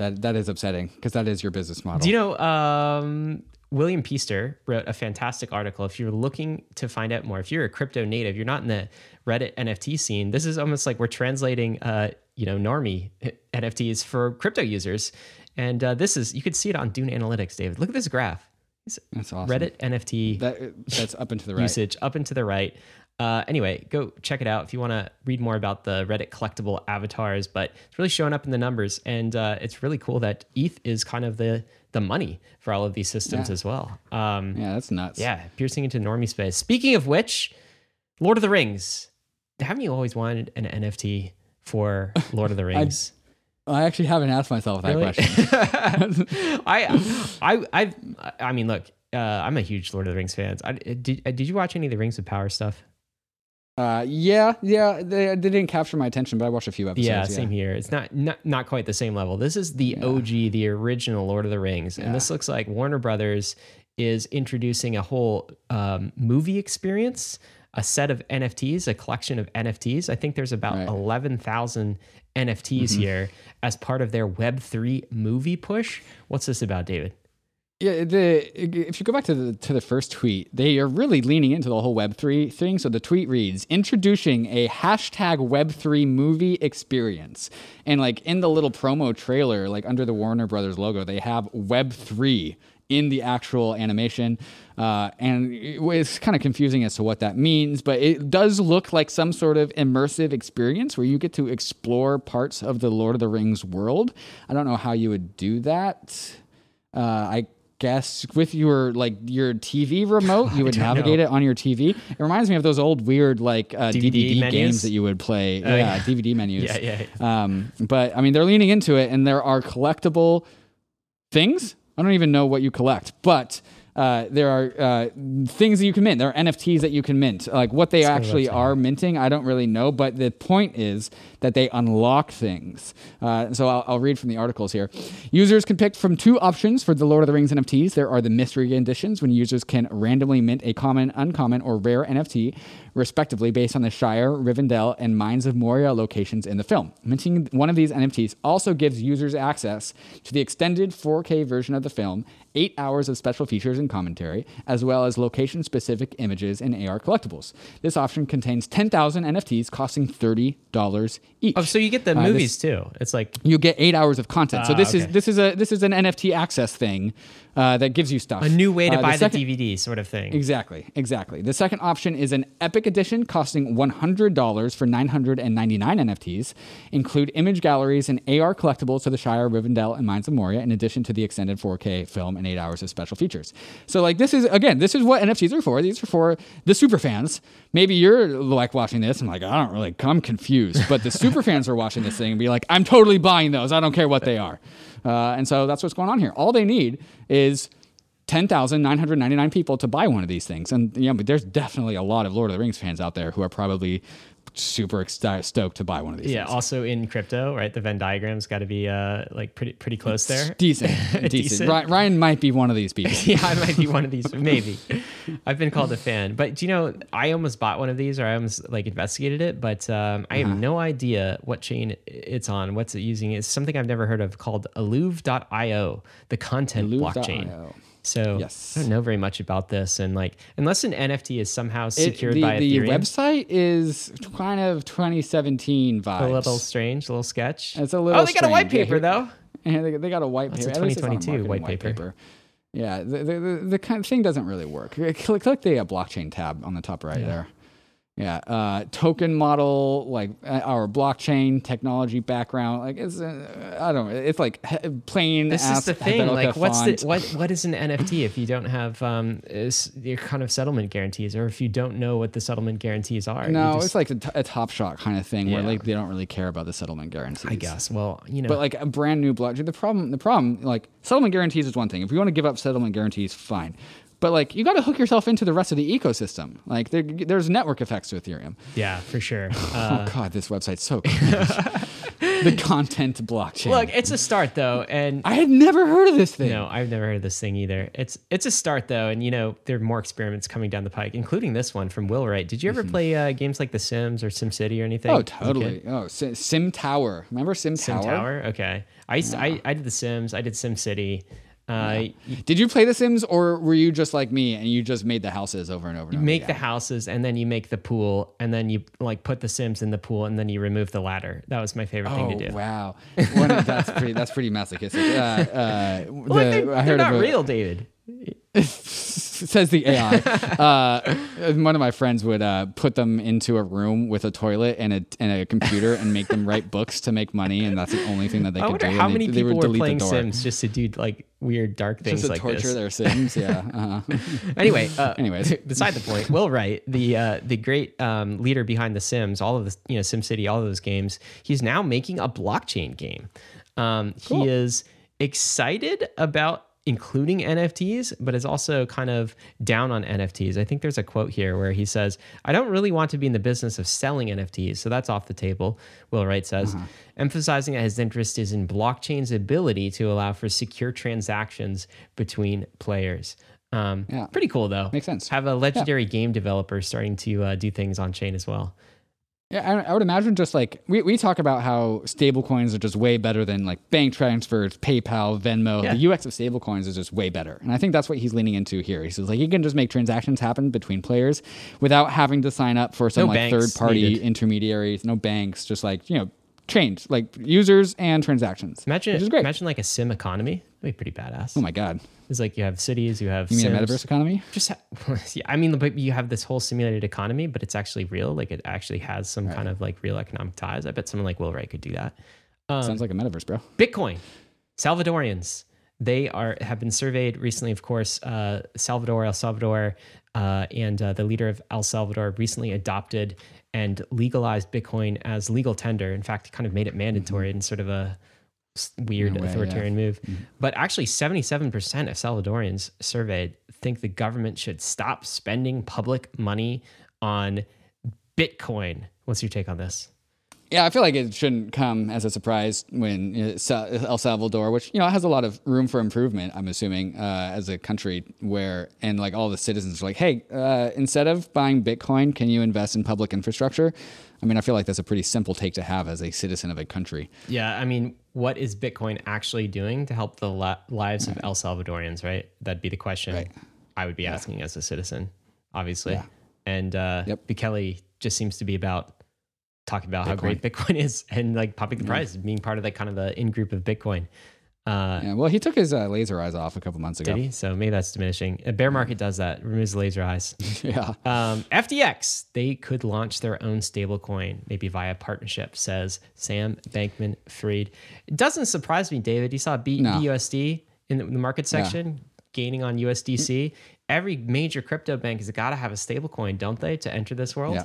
That is upsetting, because that is your business model. Do you know, William Peaster wrote a fantastic article. If you're looking to find out more, if you're a crypto native, you're not in the Reddit NFT scene, this is almost like we're translating normie NFTs for crypto users. And this is, you could see it on Dune Analytics, David. Look at this graph. That's awesome. Reddit NFT. That's up and to the right. Usage up and to the right. Anyway, go check it out if you want to read more about the Reddit collectible avatars, but it's really showing up in the numbers, and it's really cool that ETH is kind of the money for all of these systems as well. That's nuts. Yeah, piercing into normie space. Speaking of which, Lord of the Rings. Haven't you always wanted an NFT for Lord of the Rings? I actually haven't asked myself that question. I mean, look, I'm a huge Lord of the Rings fan. Did you watch any of the Rings of Power stuff? Yeah. They didn't capture my attention, but I watched a few episodes. Yeah, same here. It's not quite the same level. This is the OG, the original Lord of the Rings. And this looks like Warner Brothers is introducing a whole movie experience, a set of NFTs, a collection of NFTs. I think there's about 11,000 NFTs here as part of their Web3 movie push. What's this about, David? Yeah, if you go back to the first tweet, they are really leaning into the whole Web3 thing. So the tweet reads, introducing a hashtag Web3 movie experience. And like in the little promo trailer, like under the Warner Brothers logo, they have Web3 in the actual animation. And it's kind of confusing as to what that means, but it does look like some sort of immersive experience where you get to explore parts of the Lord of the Rings world. I don't know how you would do that. I guess with your like your TV remote, you would navigate it on your TV. It reminds me of those old weird like DVD games that you would play. DVD menus. But I mean, they're leaning into it, and there are collectible things. I don't even know what you collect, but there are things that you can mint. There are NFTs that you can mint. Like what they actually are minting, I don't really know. But the point is that they unlock things. So I'll read from the articles here. Users can pick from two options for the Lord of the Rings NFTs. There are the mystery conditions, when users can randomly mint a common, uncommon, or rare NFT, respectively, based on the Shire, Rivendell, and Mines of Moria locations in the film. Minting one of these NFTs also gives users access to the extended 4K version of the film, 8 hours of special features and commentary, as well as location-specific images and AR collectibles. This option contains 10,000 NFTs costing $30 each. Oh, so you get the movies too. It's like you get 8 hours of content. So this is an NFT access thing that gives you stuff. A new way to buy the DVD sort of thing. Exactly. The second option is an epic edition costing $100 for 999 NFTs. Include image galleries and AR collectibles to the Shire, Rivendell, and Mines of Moria, in addition to the extended 4K film and 8 hours of special features. So like this is what NFTs are for. These are for the super fans. Maybe you're like watching this and like, I don't really, I'm confused. But the super fans are watching this thing and be like, I'm totally buying those. I don't care what they are. And so that's what's going on here. All they need is 10,999 people to buy one of these things. And yeah, but there's definitely a lot of Lord of the Rings fans out there who are probably super stoked to buy one of these. Yeah, things. Also in crypto, right? The Venn diagram's got to be like pretty close there. Decent. Ryan might be one of these people. Yeah, I might be one of these. Maybe. I've been called a fan, but do you know? I almost bought one of these, or I almost like investigated it, but I have no idea what chain it's on. What's it using? It's something I've never heard of called Alluve.io, the content blockchain. So I don't know very much about this, and like unless an NFT is somehow secured by Ethereum. The website is kind of 2017 vibes. A little strange, a little sketch. It's a little. Oh, they got a white paper though. Yeah, they got a white paper. It's a 2022 white paper. Yeah, the kind of thing doesn't really work. Click the blockchain tab on the top right there. Yeah, token model, like our blockchain technology background, like it's I don't know, it's like plain. This is the thing. Like, what is an NFT if you don't have your kind of settlement guarantees, or if you don't know what the settlement guarantees are? No, it's like a Top Shot kind of thing where like they don't really care about the settlement guarantees. I guess. Well, you know, but like a brand new blockchain. The problem, like settlement guarantees is one thing. If you want to give up settlement guarantees, fine. But like you got to hook yourself into the rest of the ecosystem. Like there's network effects to Ethereum. Yeah, for sure. Oh God, this website's so confusing. The content blockchain. Look, it's a start though, and I had never heard of this thing. No, I've never heard of this thing either. It's a start though, and you know there are more experiments coming down the pike, including this one from Will Wright. Did you ever play games like The Sims or SimCity or anything? Oh, totally. Oh, Sim Tower. Remember Sim Tower? Sim Tower. Okay. I did The Sims. I did SimCity. Did you play The Sims, or were you just like me and you just made the houses over and over? You make the houses, and then you make the pool, and then you like put the Sims in the pool, and then you remove the ladder. That was my favorite thing to do. Wow, that's pretty masochistic. They're not real, David. Says the AI. One of my friends would put them into a room with a toilet and a computer and make them write books to make money, and that's the only thing that they could do. How many people were playing Sims just to do like weird dark things like this? Just to torture their Sims, yeah. Anyways, beside the point, Will Wright, the great leader behind The Sims, all of the SimCity, all of those games, he's now making a blockchain game. Cool. He is excited about including NFTs, but is also kind of down on NFTs. I think there's a quote here where he says, I don't really want to be in the business of selling NFTs, so that's off the table, Will Wright says, emphasizing that his interest is in blockchain's ability to allow for secure transactions between players. Pretty cool, though. Makes sense. Have a legendary game developer starting to do things on chain as well. Yeah, I would imagine just like we talk about how stablecoins are just way better than like bank transfers, PayPal, Venmo. Yeah. The UX of stablecoins is just way better. And I think that's what he's leaning into here. He says like you can just make transactions happen between players without having to sign up for some third-party intermediaries, no banks, just like, change, like users and transactions. Which is great. Imagine like a sim economy. That'd be pretty badass. Oh my God. It's like you have cities, you have. You mean a metaverse economy? But you have this whole simulated economy, but it's actually real. Like it actually has some kind of like real economic ties. I bet someone like Will Wright could do that. Sounds like a metaverse, bro. Bitcoin, Salvadorians, They have been surveyed recently, of course. El Salvador, and the leader of El Salvador recently adopted and legalized Bitcoin as legal tender. In fact, kind of made it mandatory in sort of a weird authoritarian move. Mm-hmm. But actually 77% of Salvadorians surveyed think the government should stop spending public money on Bitcoin. What's your take on this? Yeah, I feel like it shouldn't come as a surprise when El Salvador, which, you know, has a lot of room for improvement, I'm assuming, as a country where, and like all the citizens are like, hey, instead of buying Bitcoin, can you invest in public infrastructure? I mean, I feel like that's a pretty simple take to have as a citizen of a country. Yeah, I mean, what is Bitcoin actually doing to help the lives of El Salvadorians, right? That'd be the question I would be asking as a citizen, obviously. Yeah. And Bukele just seems to be about talking about Bitcoin. How great Bitcoin is and like popping the prize, being part of that kind of the in-group of Bitcoin. Well, he took his laser eyes off a couple months ago. Did he? So maybe that's diminishing. A bear market does that, removes the laser eyes. FTX, they could launch their own stablecoin, maybe via partnership, says Sam Bankman-Fried. It doesn't surprise me, David. You saw BUSD in the market section gaining on USDC. Every major crypto bank has got to have a stablecoin, don't they, to enter this world? Yeah.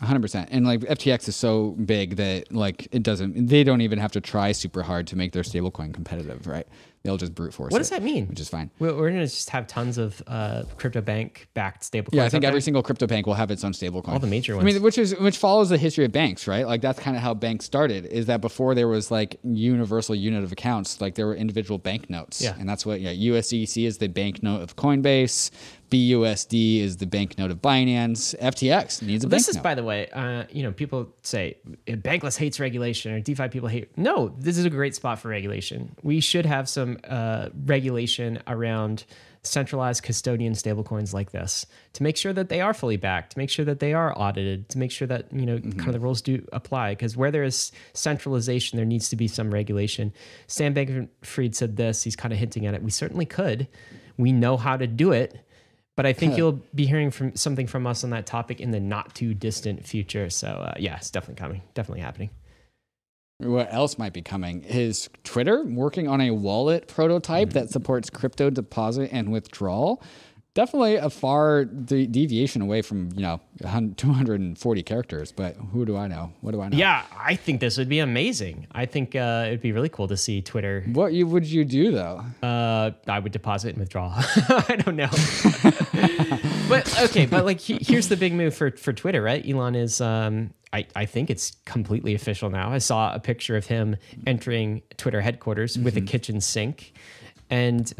100%. And like FTX is so big that like they don't even have to try super hard to make their stablecoin competitive, right? They'll just brute force it. What does that mean? Which is fine. We're going to just have tons of crypto bank backed stablecoins. Yeah, I think every single crypto bank will have its own stablecoin. All the major ones. I mean, which follows the history of banks, right? Like that's kind of how banks started, is that before there was like universal unit of accounts, like there were individual banknotes. Yeah. And that's what USDC is the banknote of Coinbase. BUSD is the banknote of Binance. FTX needs a banknote. This is, by the way, people say Bankless hates regulation or DeFi people hate. No, this is a great spot for regulation. We should have some regulation around centralized custodian stablecoins like this to make sure that they are fully backed, to make sure that they are audited, to make sure that, kind of the rules do apply. Because where there is centralization, there needs to be some regulation. Sam Bankman-Fried said this. He's kind of hinting at it. We certainly could. We know how to do it. But I think you'll be hearing something from us on that topic in the not too distant future. So it's definitely coming, definitely happening. What else might be coming is Twitter working on a wallet prototype that supports crypto deposit and withdrawal. Definitely a far deviation away from 240 characters, but who do I know? What do I know? Yeah, I think this would be amazing. I think it'd be really cool to see Twitter. What would you do though? I would deposit and withdraw. I don't know. but here's the big move for Twitter, right? Elon is. I think it's completely official now. I saw a picture of him entering Twitter headquarters with a kitchen sink. And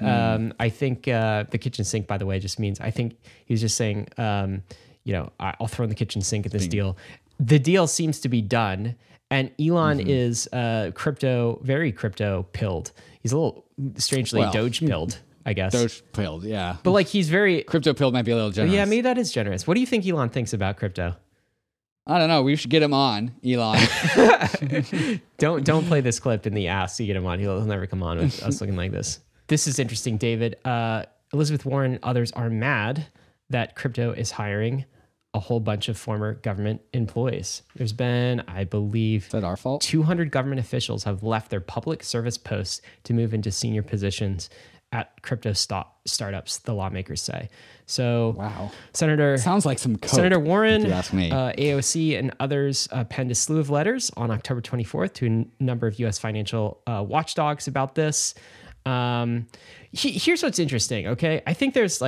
I think the kitchen sink, by the way, just means, I think he was just saying, I'll throw in the kitchen sink at this deal. The deal seems to be done. And Elon is very crypto pilled. He's a little strangely Doge pilled, I guess. Doge pilled, yeah. But like he's very... Crypto pilled might be a little generous. Yeah, maybe that is generous. What do you think Elon thinks about crypto? I don't know. We should get him on, Elon. Don't play this clip in the ass to get him on. He'll never come on with us looking like this. This is interesting, David. Elizabeth Warren and others are mad that crypto is hiring a whole bunch of former government employees. There's been, I believe, is that our fault? 200 government officials have left their public service posts to move into senior positions at crypto startups, the lawmakers say. So, wow. Senator... Sounds like some coke, Senator Warren, if you ask me. AOC, and others penned a slew of letters on October 24th to a number of U.S. financial watchdogs about this. Here's what's interesting. Okay. I think there's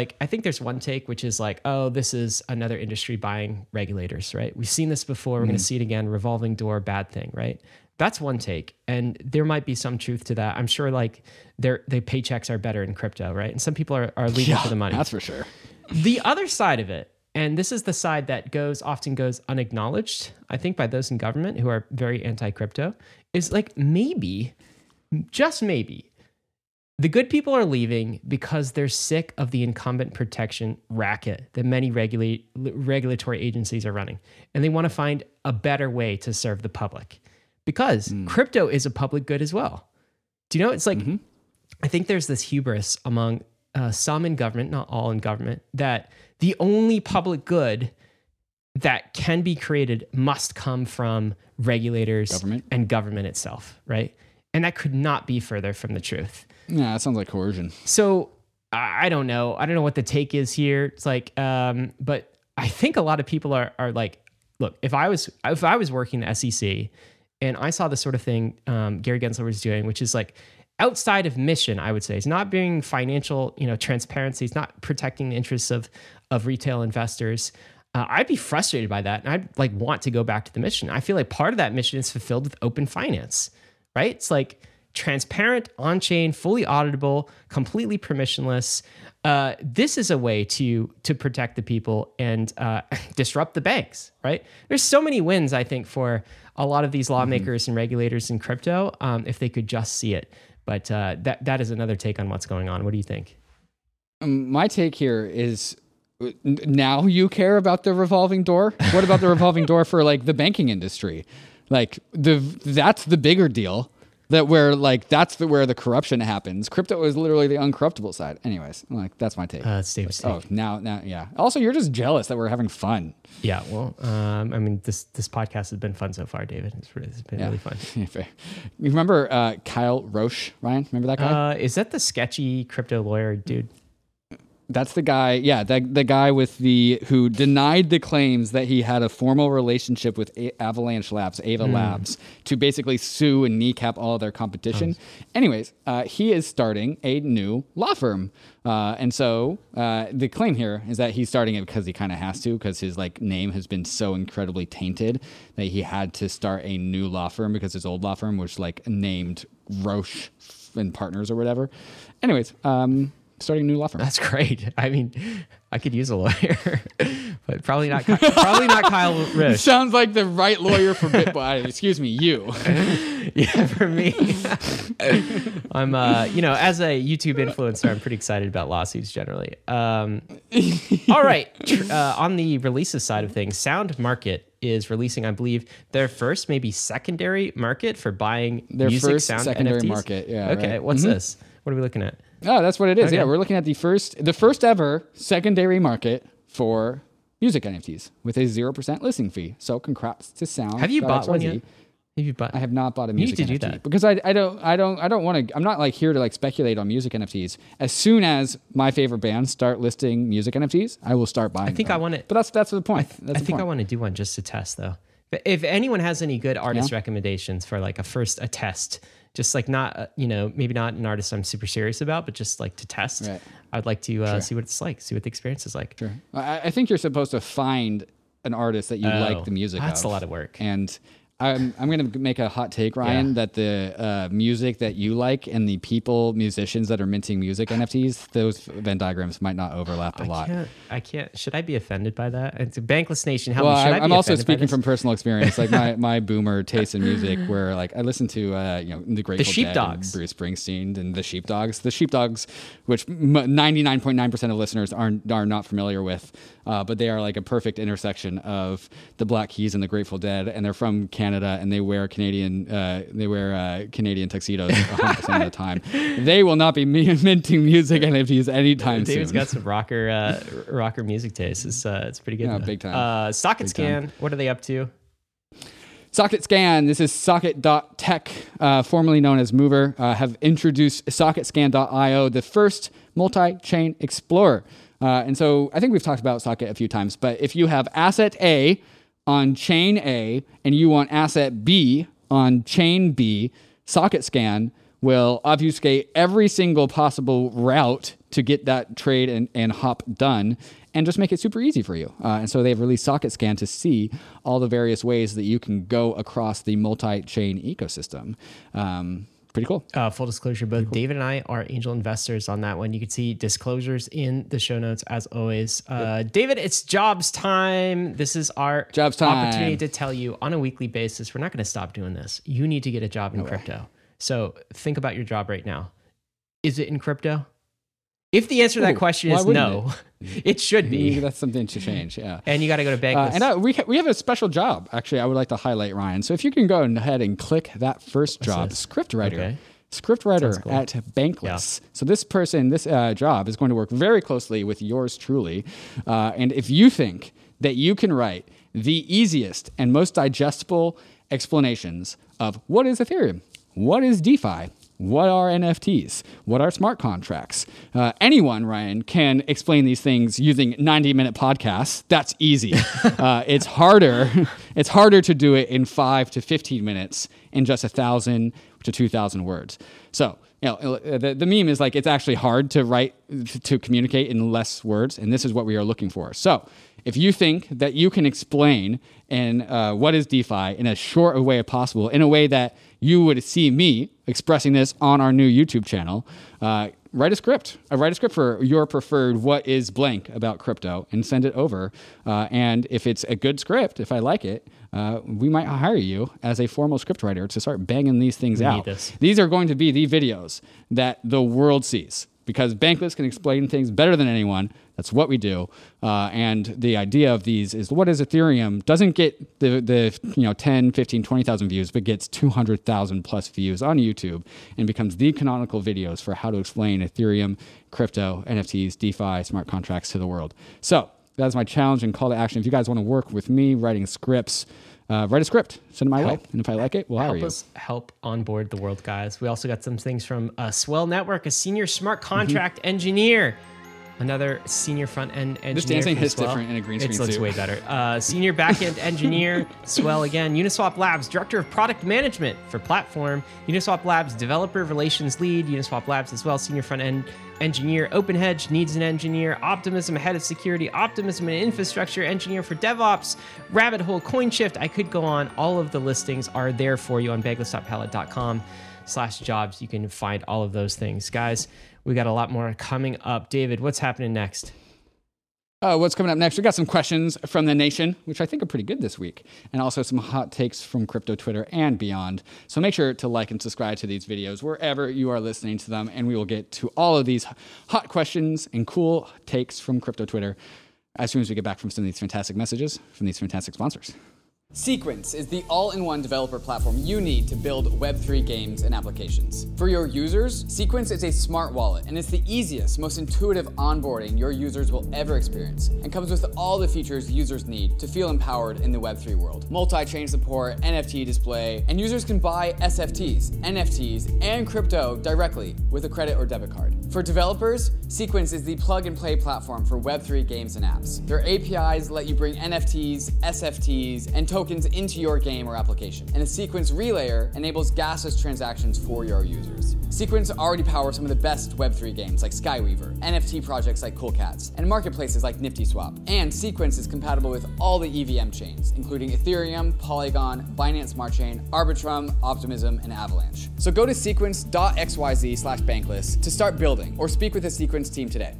one take, which is like, oh, this is another industry buying regulators, right? We've seen this before. We're going to see it again. Revolving door, bad thing, right? That's one take. And there might be some truth to that. I'm sure like their paychecks are better in crypto, right? And some people are leaving for the money. That's for sure. The other side of it, and this is the side that often goes unacknowledged, I think, by those in government who are very anti-crypto, is like maybe, just maybe, the good people are leaving because they're sick of the incumbent protection racket that many regulatory agencies are running. And they want to find a better way to serve the public because crypto is a public good as well. Do you know, it's like, I think there's this hubris among some in government, not all in government, that the only public good that can be created must come from regulators and government itself, right? And that could not be further from the truth. Yeah, that sounds like coercion. So I don't know. I don't know what the take is here. It's like, but I think a lot of people are like, look, if I was working the SEC and I saw the sort of thing Gary Gensler was doing, which is like outside of mission, I would say, it's not being financial, transparency. It's not protecting the interests of retail investors. I'd be frustrated by that. And I'd like want to go back to the mission. I feel like part of that mission is fulfilled with open finance, right? It's like transparent, on-chain, fully auditable, completely permissionless. This is a way to protect the people and disrupt the banks, right? There's so many wins, I think, for a lot of these lawmakers and regulators in crypto, if they could just see it. But that is another take on what's going on. What do you think? My take here is, now you care about the revolving door? What about the revolving door for like the banking industry? Like that's the bigger deal. Where the corruption happens. Crypto is literally the uncorruptible side. Anyways, that's my take. That's Dave's take. Now, yeah. Also, you're just jealous that we're having fun. Yeah. Well, this podcast has been fun so far, David. It's been really fun. Yeah, you remember Kyle Roche, Ryan? Remember that guy? Is that the sketchy crypto lawyer dude? That's the guy. Yeah, the guy who denied the claims that he had a formal relationship with Avalanche Labs, Ava Labs, to basically sue and kneecap all of their competition. Nice. Anyways, he is starting a new law firm. And so the claim here is that he's starting it because he kind of has to, because his name has been so incredibly tainted that he had to start a new law firm because his old law firm was named Roche and Partners or whatever. Anyways, starting a new law firm. That's great. I mean, I could use a lawyer, but probably not Kyle Risch. Sounds like the right lawyer for BitBoy. Excuse me, you. Yeah, for me. I'm, as a YouTube influencer, I'm pretty excited about lawsuits generally. All right. On the releases side of things, Sound Market is releasing, I believe, their first, maybe secondary market for buying secondary NFTs. Market. Yeah. Okay. Right. What's this? What are we looking at? Oh, that's what it is. Okay. Yeah, we're looking at the first ever secondary market for music NFTs with a 0% listing fee. So congrats to Sound. Have you bought one yet? I have not bought a music NFT. You need to do that. Because I don't want to. I'm not here to speculate on music NFTs. As soon as my favorite bands start listing music NFTs, I will start buying. I think them. I want to. But that's the point. I want to do one just to test though. But if anyone has any good artist recommendations for a test. Just maybe not an artist I'm super serious about, but just to test. Right. I would like to see what it's like, see what the experience is like. Sure. I think you're supposed to find an artist that you like the music of. That's a lot of work. And I'm going to make a hot take, Ryan, that the music that you like and the musicians that are minting music NFTs, those Venn diagrams might not overlap a lot. I can't. Should I be offended by that? It's a Bankless Nation. I'm also speaking from personal experience, my boomer taste in music, where I listen to the Grateful Dead and Bruce Springsteen and the Sheepdogs. The Sheepdogs, which 99.9% of listeners are not familiar with, but they are a perfect intersection of the Black Keys and the Grateful Dead, and they're from Canada, and they wear Canadian tuxedos 100% of the time. They will not be minting music NFTs anytime soon. David's got some rocker music taste. It's pretty good. Yeah, big time. SocketScan, what are they up to? SocketScan, this is Socket.Tech, formerly known as Mover, have introduced SocketScan.io, the first multi-chain explorer. And so I think we've talked about Socket a few times, but if you have asset A on chain A and you want asset B on chain B, SocketScan will obfuscate every single possible route to get that trade and hop done, and just make it super easy for you. And so they've released SocketScan to see all the various ways that you can go across the multi-chain ecosystem. Pretty cool. Full disclosure, both David and I are angel investors on that one. You can see disclosures in the show notes as always. David, it's jobs time. This is our opportunity to tell you on a weekly basis, we're not going to stop doing this. You need to get a job in crypto. So think about your job right now. Is it in crypto? If the answer to that question is no, it should be. That's something to change, yeah. And you got to go to Bankless. We have a special job, actually, I would like to highlight, Ryan. So if you can go ahead and click that first job, script writer at Bankless. Yeah. So this person, this job is going to work very closely with yours truly. And if you think that you can write the easiest and most digestible explanations of what is Ethereum, What is DeFi? What are NFTs? What are smart contracts? Anyone, Ryan, can explain these things using 90-minute podcasts. That's easy. It's harder. It's harder to do it in 5 to 15 minutes in just 1,000 to 2,000 words. So, you know, the meme is like, it's actually hard to write, to communicate in less words. And this is what we are looking for. So if you think that you can explain what is DeFi in as short a way as possible, in a way that you would see me expressing this on our new YouTube channel, write a script. Write a script for your preferred what is blank about crypto and send it over. And if it's a good script, if I like it, we might hire you as a formal script writer to start banging these things out. These are going to be the videos that the world sees, because Bankless can explain things better than anyone. That's what we do. And the idea of these is, what is Ethereum? Doesn't get the 10, 15, 20,000 views, but gets 200,000 plus views on YouTube and becomes the canonical videos for how to explain Ethereum, crypto, NFTs, DeFi, smart contracts to the world. So that's my challenge and call to action. If you guys want to work with me writing scripts, write a script, send it my way. And if I like it, we'll hire you. Help onboard the world, guys. We also got some things from Swell Network, a senior smart contract engineer. Another senior front-end engineer. This dancing hits different in a green screen, too. It looks way better. Senior back-end engineer, Swell again. Uniswap Labs, Director of Product Management for Platform. Uniswap Labs, Developer Relations Lead. Uniswap Labs as well, senior front-end engineer. OpenHedge needs an engineer. Optimism, Head of Security. Optimism and Infrastructure Engineer for DevOps. Rabbit Hole, CoinShift. I could go on. All of the listings are there for you on bankless.pallet.com/jobs. You can find all of those things, guys. We got a lot more coming up. David, what's happening next? What's coming up next? We got some questions from the nation, which I think are pretty good this week, and also some hot takes from crypto Twitter and beyond. So make sure to like and subscribe to these videos wherever you are listening to them, and we will get to all of these hot questions and cool takes from crypto Twitter as soon as we get back from some of these fantastic messages from these fantastic sponsors. Sequence is the all-in-one developer platform you need to build Web3 games and applications. For your users, Sequence is a smart wallet, and it's the easiest, most intuitive onboarding your users will ever experience, and comes with all the features users need to feel empowered in the Web3 world. Multi-chain support, NFT display, and users can buy SFTs, NFTs, and crypto directly with a credit or debit card. For developers, Sequence is the plug-and-play platform for Web3 games and apps. Their APIs let you bring NFTs, SFTs, and tokens into your game or application. And a Sequence Relayer enables gasless transactions for your users. Sequence already powers some of the best Web3 games like Skyweaver, NFT projects like Cool Cats, and marketplaces like NiftySwap. And Sequence is compatible with all the EVM chains, including Ethereum, Polygon, Binance Smart Chain, Arbitrum, Optimism, and Avalanche. So go to sequence.xyz/bankless to start building, or speak with the Sequence team today.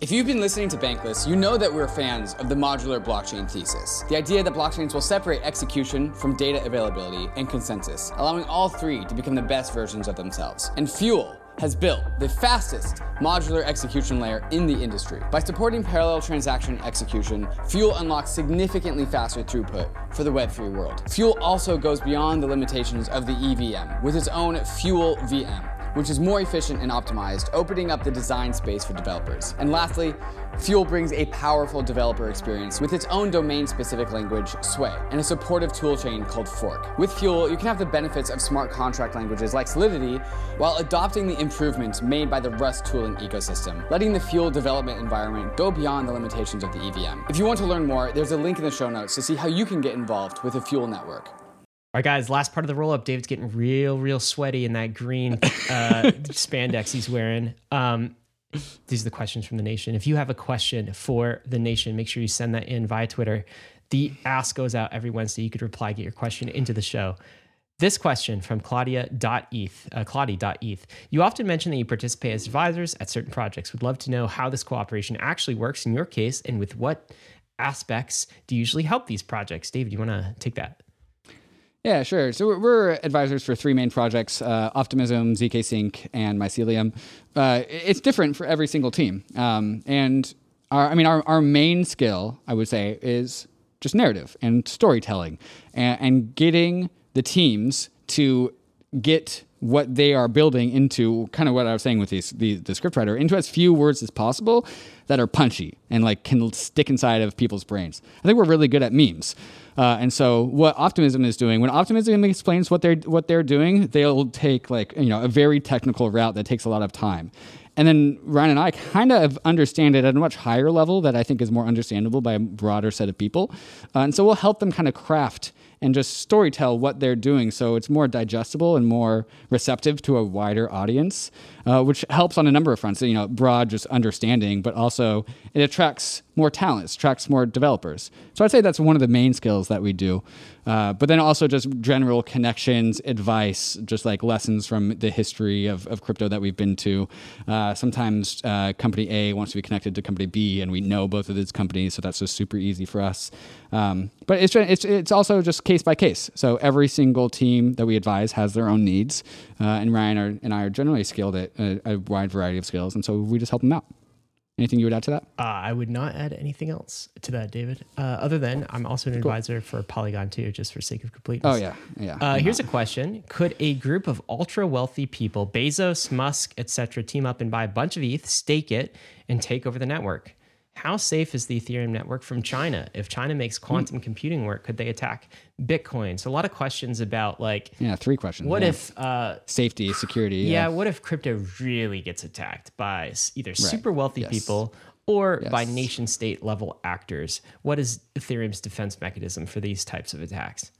If you've been listening to Bankless, you know that we're fans of the modular blockchain thesis. The idea that blockchains will separate execution from data availability and consensus, allowing all three to become the best versions of themselves. And Fuel has built the fastest modular execution layer in the industry. By supporting parallel transaction execution, Fuel unlocks significantly faster throughput for the Web3 world. Fuel also goes beyond the limitations of the EVM with its own Fuel VM, which is more efficient and optimized, opening up the design space for developers. And lastly, Fuel brings a powerful developer experience with its own domain-specific language, Sway, and a supportive toolchain called Fork. With Fuel, you can have the benefits of smart contract languages like Solidity while adopting the improvements made by the Rust tooling ecosystem, letting the Fuel development environment go beyond the limitations of the EVM. If you want to learn more, there's a link in the show notes to see how you can get involved with the Fuel network. All right, guys, last part of the roll-up. David's getting real sweaty in that green spandex he's wearing. These are the questions from the nation. If you have a question for the nation, make sure you send that in via Twitter. The ask goes out every Wednesday. You could reply, get your question into the show. This question from Claudia.eth. You often mention that you participate as advisors at certain projects. Would love to know how this cooperation actually works in your case, and with what aspects do you usually help these projects? David, you want to take that? Yeah, sure. So we're advisors for three main projects, Optimism, ZK Sync, and Mycelium. It's different for every single team. And our main skill, I would say, is just narrative and storytelling and getting the teams to get what they are building into kind of what I was saying with the scriptwriter, into as few words as possible that are punchy and like can stick inside of people's brains. I think we're really good at memes. And so what Optimism is doing, when Optimism explains what they're doing, they'll take like, you know, a very technical route that takes a lot of time. And then Ryan and I kind of understand it at a much higher level that I think is more understandable by a broader set of people. And so we'll help them kind of craft and just storytell what they're doing so it's more digestible and more receptive to a wider audience, which helps on a number of fronts. So, you know, broad just understanding, but also it attracts more talents, attracts more developers. So I'd say that's one of the main skills that we do. But then also just general connections, advice, just like lessons from the history of crypto that we've been to. Sometimes company A wants to be connected to company B, and we know both of these companies, so that's just super easy for us. But it's also just case by case. So every single team that we advise has their own needs, and Ryan and I are generally skilled at a wide variety of skills, and so we just help them out. Anything you would add to that? I would not add anything else to that, David. Other than I'm also an advisor for Polygon too, just for sake of completeness. Oh yeah. Here's a question: could a group of ultra wealthy people, Bezos, Musk, etc., team up and buy a bunch of ETH, stake it, and take over the network? How safe is the Ethereum network from China? If China makes quantum computing work, could they attack Bitcoin? So a lot of questions about like... Yeah, three questions. What if... safety, security. Yeah, what if crypto really gets attacked by either super wealthy people or by nation state level actors? What is Ethereum's defense mechanism for these types of attacks?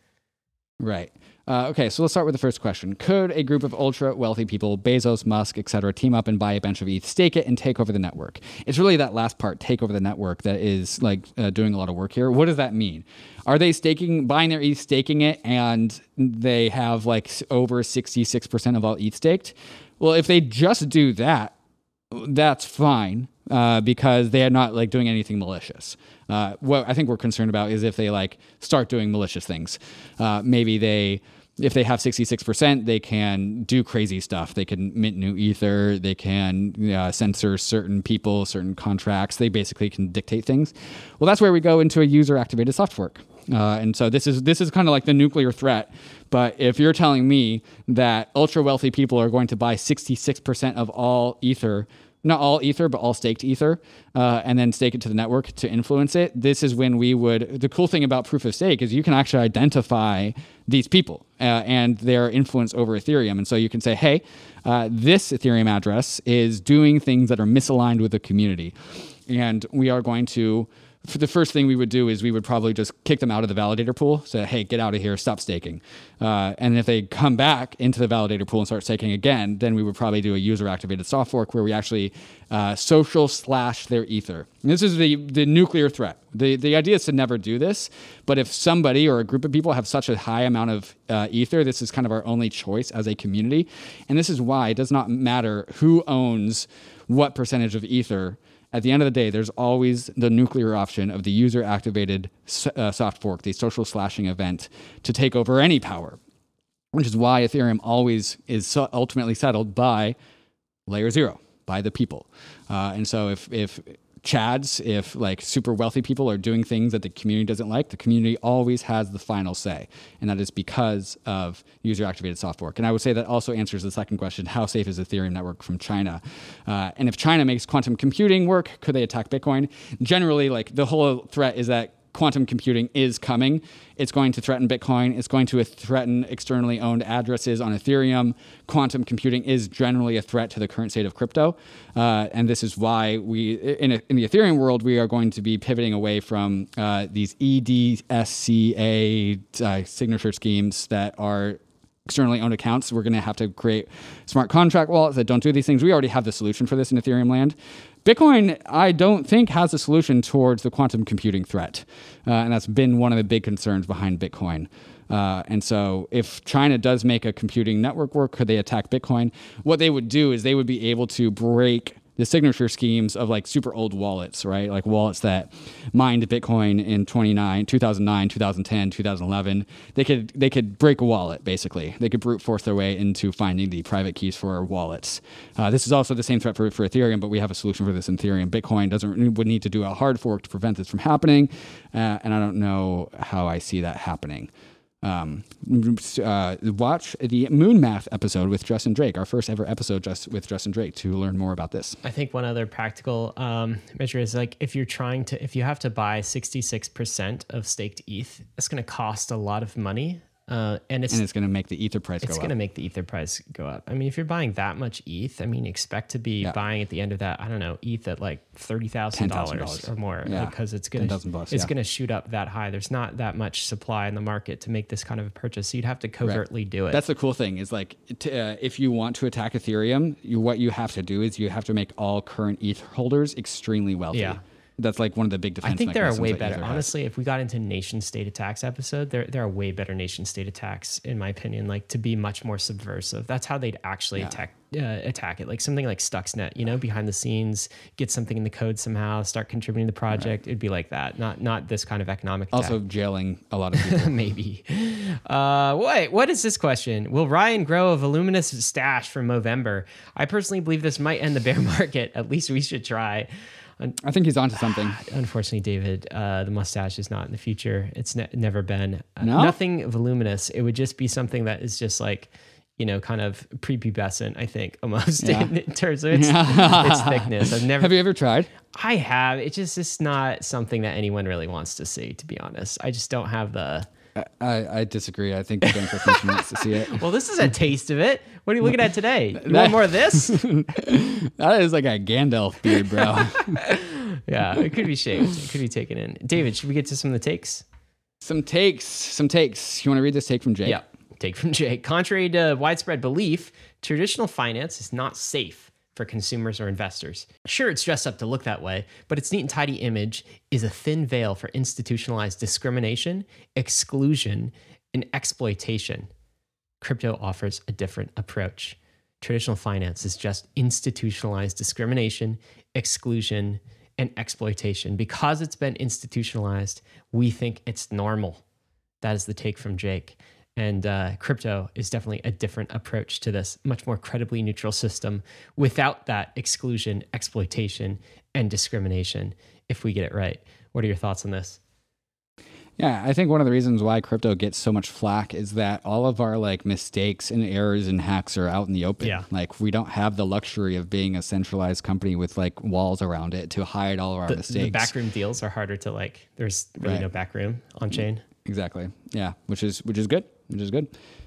Right. Okay, so let's start with the first question. Could a group of ultra-wealthy people, Bezos, Musk, etc., team up and buy a bunch of ETH, stake it, and take over the network? It's really that last part, take over the network, that is like doing a lot of work here. What does that mean? Are they buying their ETH, staking it, and they have like over 66% of all ETH staked? Well, if they just do that, that's fine because they are not like doing anything malicious. What I think we're concerned about is if they like start doing malicious things. Maybe if they have 66%, they can do crazy stuff. They can mint new ether. They can censor certain people, certain contracts. They basically can dictate things. Well, that's where we go into a user-activated soft fork. And so this is kind of like the nuclear threat. But if you're telling me that ultra-wealthy people are going to buy 66% of all ether, not all ether, but all staked ether, and then stake it to the network to influence it, this is when we would... The cool thing about proof of stake is you can actually identify these people and their influence over Ethereum. And so you can say, hey, this Ethereum address is doing things that are misaligned with the community. And we are going to... The first thing we would do is we would probably just kick them out of the validator pool, say, hey, get out of here, stop staking. And if they come back into the validator pool and start staking again, then we would probably do a user-activated soft fork where we actually social/ their ether. And this is the nuclear threat. The idea is to never do this, but if somebody or a group of people have such a high amount of ether, this is kind of our only choice as a community. And this is why it does not matter who owns what percentage of ether. At the end of the day, there's always the nuclear option of the user-activated soft fork, the social slashing event, to take over any power, which is why Ethereum always is ultimately settled by layer zero, by the people. And so if Chads, if like super wealthy people are doing things that the community doesn't like, the community always has the final say. And that is because of user-activated soft fork. And I would say that also answers the second question, how safe is Ethereum network from China? And if China makes quantum computing work, could they attack Bitcoin? Generally, like the whole threat is that quantum computing is coming. It's going to threaten Bitcoin. It's going to threaten externally owned addresses on Ethereum. Quantum computing is generally a threat to the current state of crypto. And this is why we, in the Ethereum world, we are going to be pivoting away from these EDSCA signature schemes that are externally owned accounts. We're going to have to create smart contract wallets that don't do these things. We already have the solution for this in Ethereum land. Bitcoin, I don't think, has a solution towards the quantum computing threat. And that's been one of the big concerns behind Bitcoin. And so if China does make a computing network work, could they attack Bitcoin? What they would do is they would be able to break the signature schemes of like super old wallets, right? Like wallets that mined Bitcoin in 2009, 2010, 2011. They could break a wallet, basically. They could brute force their way into finding the private keys for our wallets. This is also the same threat for Ethereum, but we have a solution for this in Ethereum. Bitcoin would need to do a hard fork to prevent this from happening. And I don't know how I see that happening. Watch the Moon Math episode with Justin Drake, our first ever episode just with Justin Drake, to learn more about this. I think one other practical measure is, like, if you have to buy 66% of staked ETH, it's going to cost a lot of money. And it's going to make the Ether price go up. I mean, if you're buying that much ETH, I mean, expect to be buying at the end of that, I don't know, ETH at like $30,000 or more, because it's going to shoot up that high. There's not that much supply in the market to make this kind of a purchase. So you'd have to covertly do it. That's the cool thing is, like, if you want to attack Ethereum, what you have to do is you have to make all current ETH holders extremely wealthy. Yeah. That's like one of the big defense mechanisms. I think there are way better. Honestly, if we got into nation state attacks episode, there are way better nation state attacks, in my opinion, like, to be much more subversive. That's how they'd actually attack it. Like something like Stuxnet, you know, behind the scenes, get something in the code somehow, start contributing to the project. Right. It'd be like that, not this kind of economic attack. Also jailing a lot of people. Maybe. Wait, what is this question? Will Ryan grow a voluminous stash for Movember? I personally believe this might end the bear market. At least we should try. I think he's onto something. Unfortunately, David, the mustache is not in the future. It's never been. Nothing voluminous. It would just be something that is just like, you know, kind of prepubescent, I think, almost in terms of its thickness. Have you ever tried? I have. It's just not something that anyone really wants to see, to be honest. I just don't have the... I disagree. I think the Bankless Nation wants to see it. Well, this is a taste of it. What are you looking at today? You want more of this? That is like a Gandalf beard, bro. Yeah, it could be shaved. It could be taken in. David, should we get to some of the takes? You want to read this take from Jake? Yeah, take from Jake. Contrary to widespread belief, traditional finance is not safe for consumers or investors. Sure, it's dressed up to look that way, but its neat and tidy image is a thin veil for institutionalized discrimination, exclusion, and exploitation. Crypto offers a different approach. Traditional finance is just institutionalized discrimination, exclusion, and exploitation. Because it's been institutionalized, we think it's normal. That is the take from Jake. And crypto is definitely a different approach to this, much more credibly neutral system without that exclusion, exploitation, and discrimination, if we get it right. What are your thoughts on this? Yeah, I think one of the reasons why crypto gets so much flack is that all of our like mistakes and errors and hacks are out in the open. Yeah. Like we don't have the luxury of being a centralized company with like walls around it to hide all of our mistakes. The backroom deals are harder to like, there's really no backroom on chain. Exactly. Yeah. Which is good.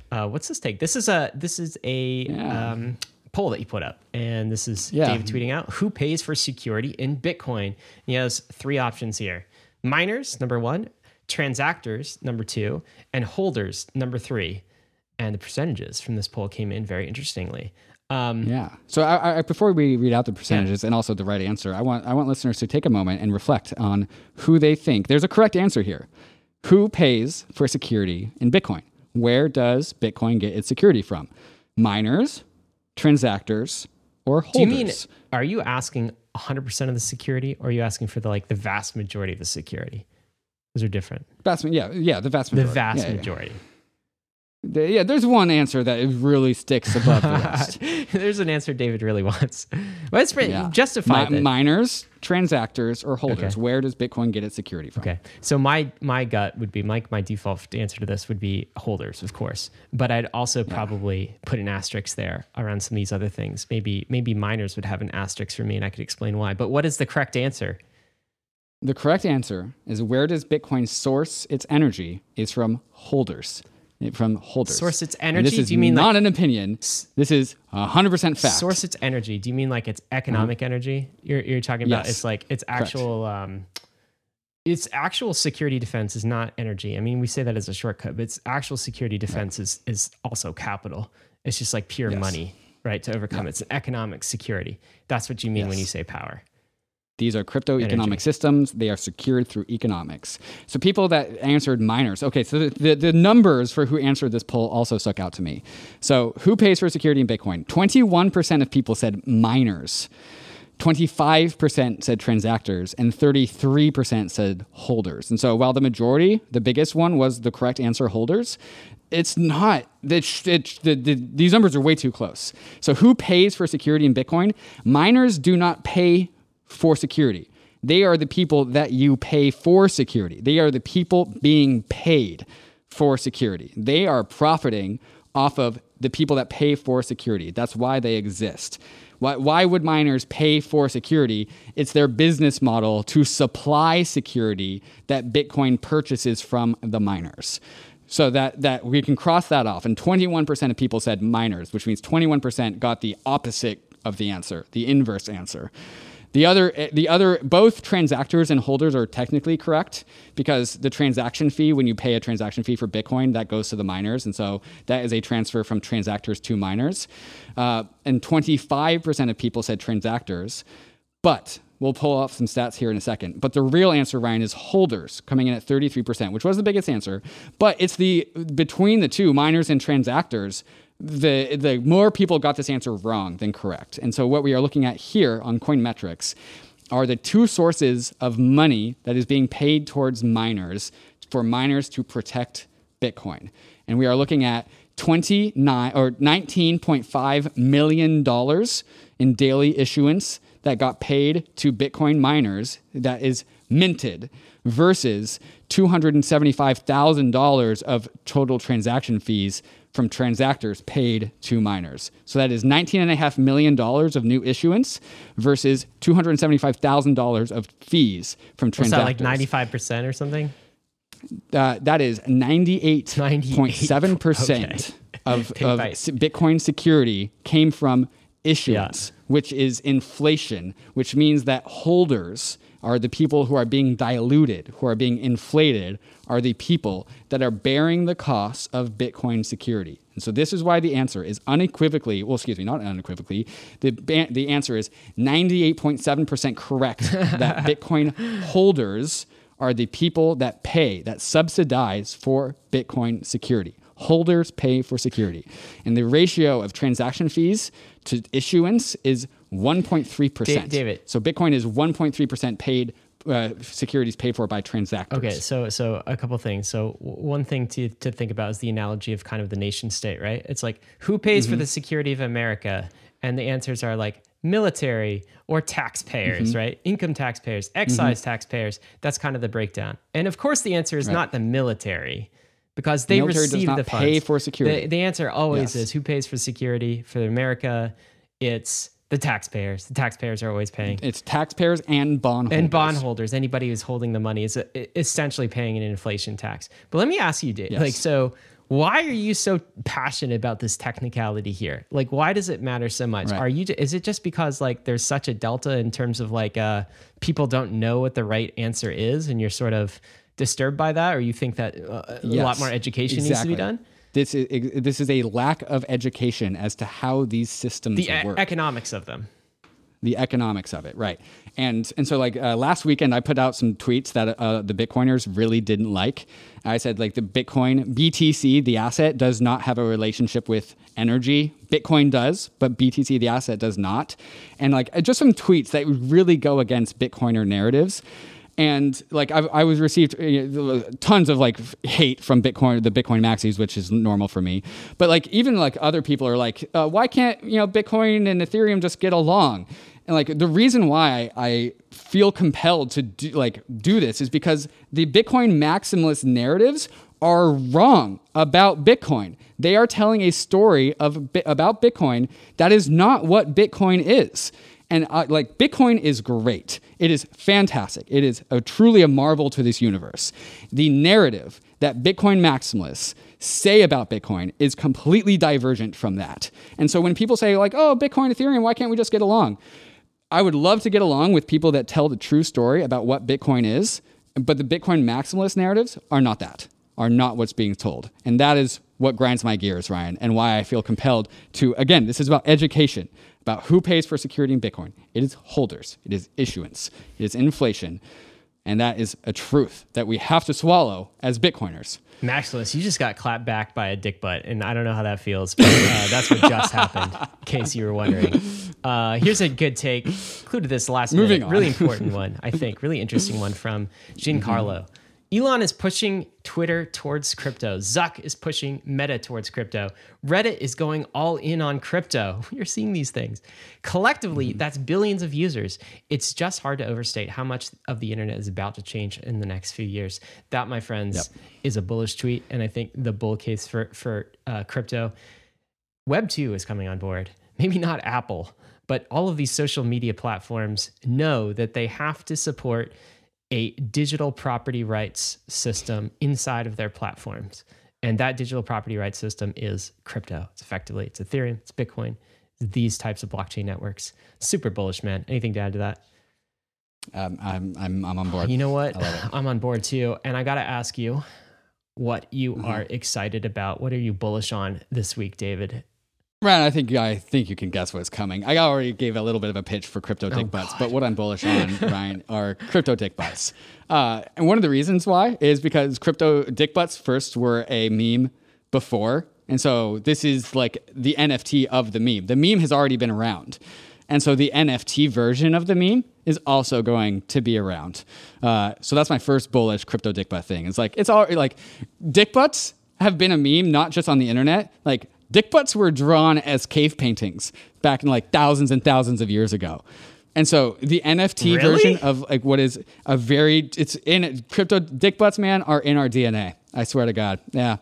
What's this take? This is a poll that you put up, and this is David tweeting out, who pays for security in Bitcoin? And he has three options here. Miners, number one, transactors, number two, and holders, number three. And the percentages from this poll came in very interestingly. So I, before we read out the percentages and also the right answer, I want listeners to take a moment and reflect on who they think. There's a correct answer here. Who pays for security in Bitcoin? Where does Bitcoin get its security from? Miners, transactors, or holders? Do you mean, are you asking 100% of the security, or are you asking for the vast majority of the security? Those are different. The vast majority. There's one answer that really sticks above the rest. There's an answer David really wants. Well, it's justified. Miners, transactors, or holders. Okay. Where does Bitcoin get its security from? Okay. So my gut would be, my default answer to this would be holders, of course. But I'd also probably put an asterisk there around some of these other things. Maybe miners would have an asterisk for me, and I could explain why. But what is the correct answer? The correct answer is, where does Bitcoin source its energy? Is from holders. Source its energy? And this is not an opinion. This is 100% fact. Source its energy. Do you mean like its economic energy? You're talking about it's like its actual security defense is not energy. I mean, we say that as a shortcut, but its actual security defense is also capital. It's just like pure money, right? To overcome it's an economic security. That's what you mean when you say power. These are crypto economic systems. They are secured through economics. So people that answered miners. Okay, so the numbers for who answered this poll also stuck out to me. So who pays for security in Bitcoin? 21% of people said miners. 25% said transactors, and 33% said holders. And so while the majority, the biggest one, was the correct answer, holders, it's not. These numbers are way too close. So who pays for security in Bitcoin? Miners do not pay for security. They are the people that you pay for security. They are the people being paid for security. They are profiting off of the people that pay for security. That's why they exist. Why would miners pay for security? It's their business model to supply security that Bitcoin purchases from the miners. So that we can cross that off. And 21% of people said miners, which means 21% got the opposite of the answer, the inverse answer. The other, both transactors and holders are technically correct, because the transaction fee, when you pay a transaction fee for Bitcoin, that goes to the miners. And so that is a transfer from transactors to miners. And 25% of people said transactors, but we'll pull up some stats here in a second. But the real answer, Ryan, is holders, coming in at 33%, which was the biggest answer. But it's between the two, miners and transactors, the more people got this answer wrong than correct. And so what we are looking at here on Coinmetrics are the two sources of money that is being paid towards miners for miners to protect Bitcoin. And we are looking at $19.5 million in daily issuance that got paid to Bitcoin miners that is minted, versus $275,000 of total transaction fees from transactors paid to miners. So that is $19.5 million of new issuance versus $275,000 of fees from transactors. Is that like 95% or something? That is 98.7% of Bitcoin security came from issuance, which is inflation, which means that holders are the people who are being diluted, who are being inflated, are the people that are bearing the costs of Bitcoin security. And so this is why the answer is unequivocally, well, excuse me, not unequivocally, the answer is 98.7% correct that Bitcoin holders are the people that pay, that subsidize for Bitcoin security. Holders pay for security. And the ratio of transaction fees to issuance is 1.3%. David. So Bitcoin is 1.3% paid securities paid for by transactors. Okay, so a couple things. So one thing to think about is the analogy of kind of the nation state, right? It's like, who pays for the security of America? And the answers are like military or taxpayers, right? Income taxpayers, excise taxpayers. That's kind of the breakdown. And of course the answer is not the military, because they receive the funds. The military does not pay for security. The answer always is, who pays for security for America? It's the taxpayers. The taxpayers are always paying. It's taxpayers and bondholders. Anybody who's holding the money is essentially paying an inflation tax. But let me ask you, Dave, like, so why are you so passionate about this technicality here? Like, why does it matter so much? Right. Is it just because, like, there's such a delta in terms of, like, people don't know what the right answer is, and you're sort of disturbed by that, or you think that a lot more education needs to be done? This is a lack of education as to how these systems work. The economics of them. The economics of it, right. And so, like, last weekend, I put out some tweets that the Bitcoiners really didn't like. I said, like, the Bitcoin, BTC, the asset, does not have a relationship with energy. Bitcoin does, but BTC, the asset, does not. And, like, just some tweets that really go against Bitcoiner narratives. And, like, I was received tons of, like, hate from Bitcoin, the Bitcoin maxis, which is normal for me. But, like, even, like, other people are like, why can't, you know, Bitcoin and Ethereum just get along? And, like, the reason why I feel compelled to do this is because the Bitcoin maximalist narratives are wrong about Bitcoin. They are telling a story about Bitcoin that is not what Bitcoin is. And like, Bitcoin is great. It is fantastic. It is truly a marvel to this universe. The narrative that Bitcoin maximalists say about Bitcoin is completely divergent from that. And so when people say, like, oh, Bitcoin, Ethereum, why can't we just get along? I would love to get along with people that tell the true story about what Bitcoin is, but the Bitcoin maximalist narratives are not what's being told. And that is what grinds my gears, Ryan, and why I feel compelled to, again, this is about education, about who pays for security in Bitcoin. It is holders, it is issuance, it is inflation, and that is a truth that we have to swallow as Bitcoiners. Maxless, you just got clapped back by a dick butt, and I don't know how that feels, but that's what just happened, in case you were wondering. Here's a good take, included this last minute, really important one, I think, really interesting one from Giancarlo. Elon is pushing Twitter towards crypto. Zuck is pushing Meta towards crypto. Reddit is going all in on crypto. You're seeing these things. Collectively, that's billions of users. It's just hard to overstate how much of the internet is about to change in the next few years. That, my friends, is a bullish tweet. And I think the bull case for crypto. Web 2 is coming on board. Maybe not Apple, but all of these social media platforms know that they have to support a digital property rights system inside of their platforms. And that digital property rights system is crypto. It's effectively, it's Ethereum, it's Bitcoin, it's these types of blockchain networks. Super bullish, man. Anything to add to that? I'm on board. You know what? I'm on board too. And I got to ask you what you are excited about. What are you bullish on this week, David? Ryan, I think you can guess what's coming. I already gave a little bit of a pitch for crypto dick butts, but what I'm bullish on, Ryan, are crypto dick butts. And one of the reasons why is because crypto dick butts first were a meme before. And so this is like the NFT of the meme. The meme has already been around. And so the NFT version of the meme is also going to be around. So that's my first bullish crypto dick butt thing. It's all like dick butts have been a meme, not just on the internet, like dick butts were drawn as cave paintings back in like thousands and thousands of years ago. And so the NFT version of like what is a very, it's in crypto dick butts, man, are in our DNA. I swear to God. Yeah,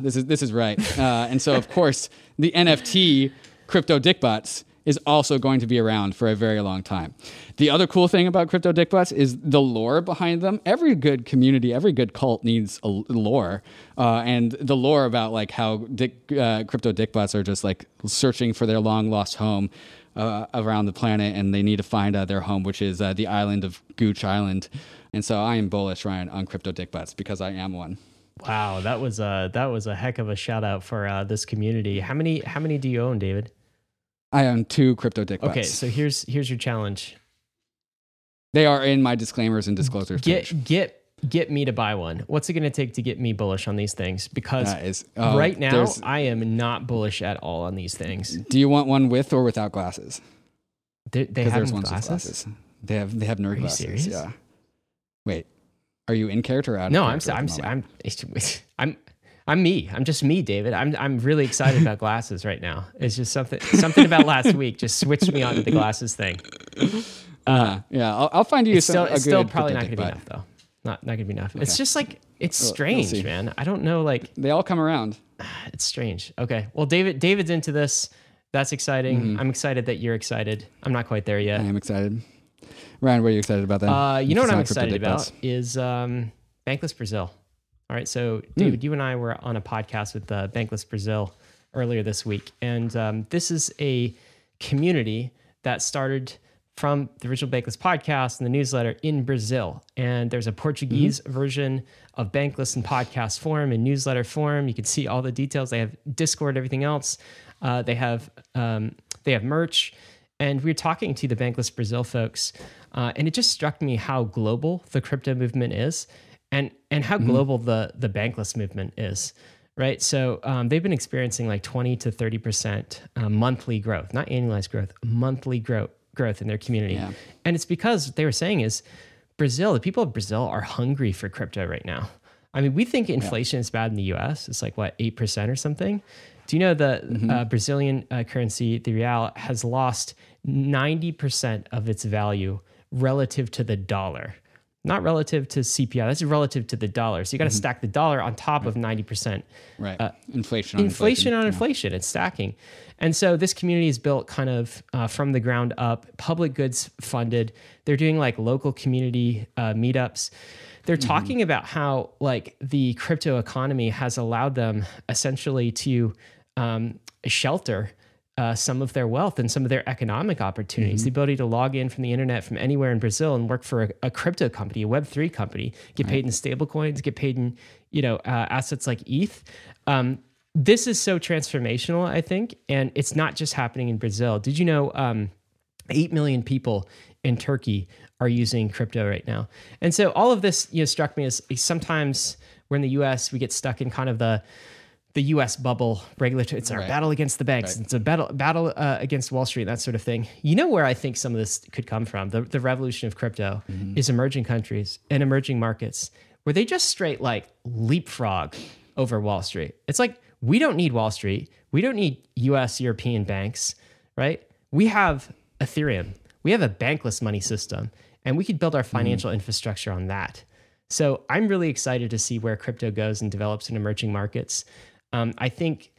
this is right. And so of course the NFT crypto dick butts is also going to be around for a very long time. The other cool thing about crypto dick butts is the lore behind them. Every good community, every good cult needs a lore. And the lore about like how crypto dick butts are just like searching for their long lost home around the planet, and they need to find their home, which is the island of Gooch Island. And so I am bullish, Ryan, on crypto dick butts because I am one. Wow, that was a heck of a shout out for this community. How many do you own, David? I own 2 crypto dick butts. Okay, so here's your challenge. They are in my disclaimers and disclosures. Get me to buy one. What's it going to take to get me bullish on these things? Because right now I am not bullish at all on these things. Do you want one with or without glasses? They have glasses? They have nerd glasses. Serious? Yeah. Wait, are you in character or out? No, of character? I'm me. I'm just me, David. I'm really excited about glasses right now. It's just something about last week just switched me on to the glasses thing. Yeah, I'll find you. It's still probably not going to be enough, though. Not going to be enough. Okay. It's just like it's strange, man. I don't know. Like they all come around. It's strange. Okay. Well, David's into this. That's exciting. Mm-hmm. I'm excited that you're excited. I'm not quite there yet. I am excited. Ryan, what are you excited about then? You know what I'm excited about is Bankless Brazil. All right, so David, you and I were on a podcast with Bankless Brazil earlier this week, and this is a community that started from the original Bankless podcast and the newsletter in Brazil, and there's a Portuguese version of Bankless in podcast form and newsletter form. You can see all the details. They have Discord, everything else. They have merch, and we were talking to the Bankless Brazil folks, and it just struck me how global the crypto movement is. And how global the Bankless movement is, right? So they've been experiencing like 20 to 30% monthly growth, not annualized growth, monthly growth in their community. Yeah. And it's because they were saying is Brazil, the people of Brazil are hungry for crypto right now. I mean, we think inflation is bad in the U.S. It's like, what, 8% or something? Do you know the Brazilian currency, the real, has lost 90% of its value relative to the dollar? Not relative to CPI. That's relative to the dollar. So you got to stack the dollar on top of 90%. Right. Inflation on inflation. It's stacking. And so this community is built kind of from the ground up, public goods funded. They're doing like local community meetups. They're talking about how like the crypto economy has allowed them essentially to shelter some of their wealth and some of their economic opportunities, the ability to log in from the internet from anywhere in Brazil and work for a crypto company, a Web3 company, get paid in stable coins, get paid in assets like ETH. This is so transformational, I think, and it's not just happening in Brazil. Did you know 8 million people in Turkey are using crypto right now? And so all of this struck me as sometimes we're in the US, we get stuck in kind of the U.S. bubble regulatory. It's our battle against the banks. Right. It's a battle against Wall Street, that sort of thing. You know where I think some of this could come from? The revolution of crypto is emerging countries and emerging markets where they just straight like leapfrog over Wall Street. It's like, we don't need Wall Street. We don't need US, European banks, right? We have Ethereum. We have a bankless money system, and we could build our financial infrastructure on that. So I'm really excited to see where crypto goes and develops in emerging markets. I think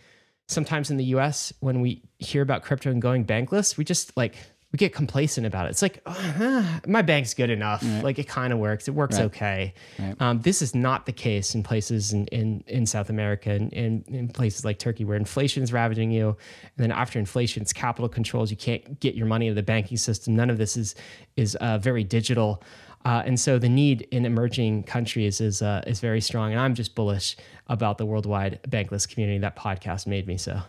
sometimes in the US, when we hear about crypto and going bankless, we just like, we get complacent about it. It's like, my bank's good enough. Right. Like it kind of works. It works okay. Right. This is not the case in places in South America and in places like Turkey, where inflation is ravaging you. And then after inflation, it's capital controls. You can't get your money into the banking system. None of this is very digital. And so the need in emerging countries is very strong. And I'm just bullish about the worldwide bankless community. That podcast made me so.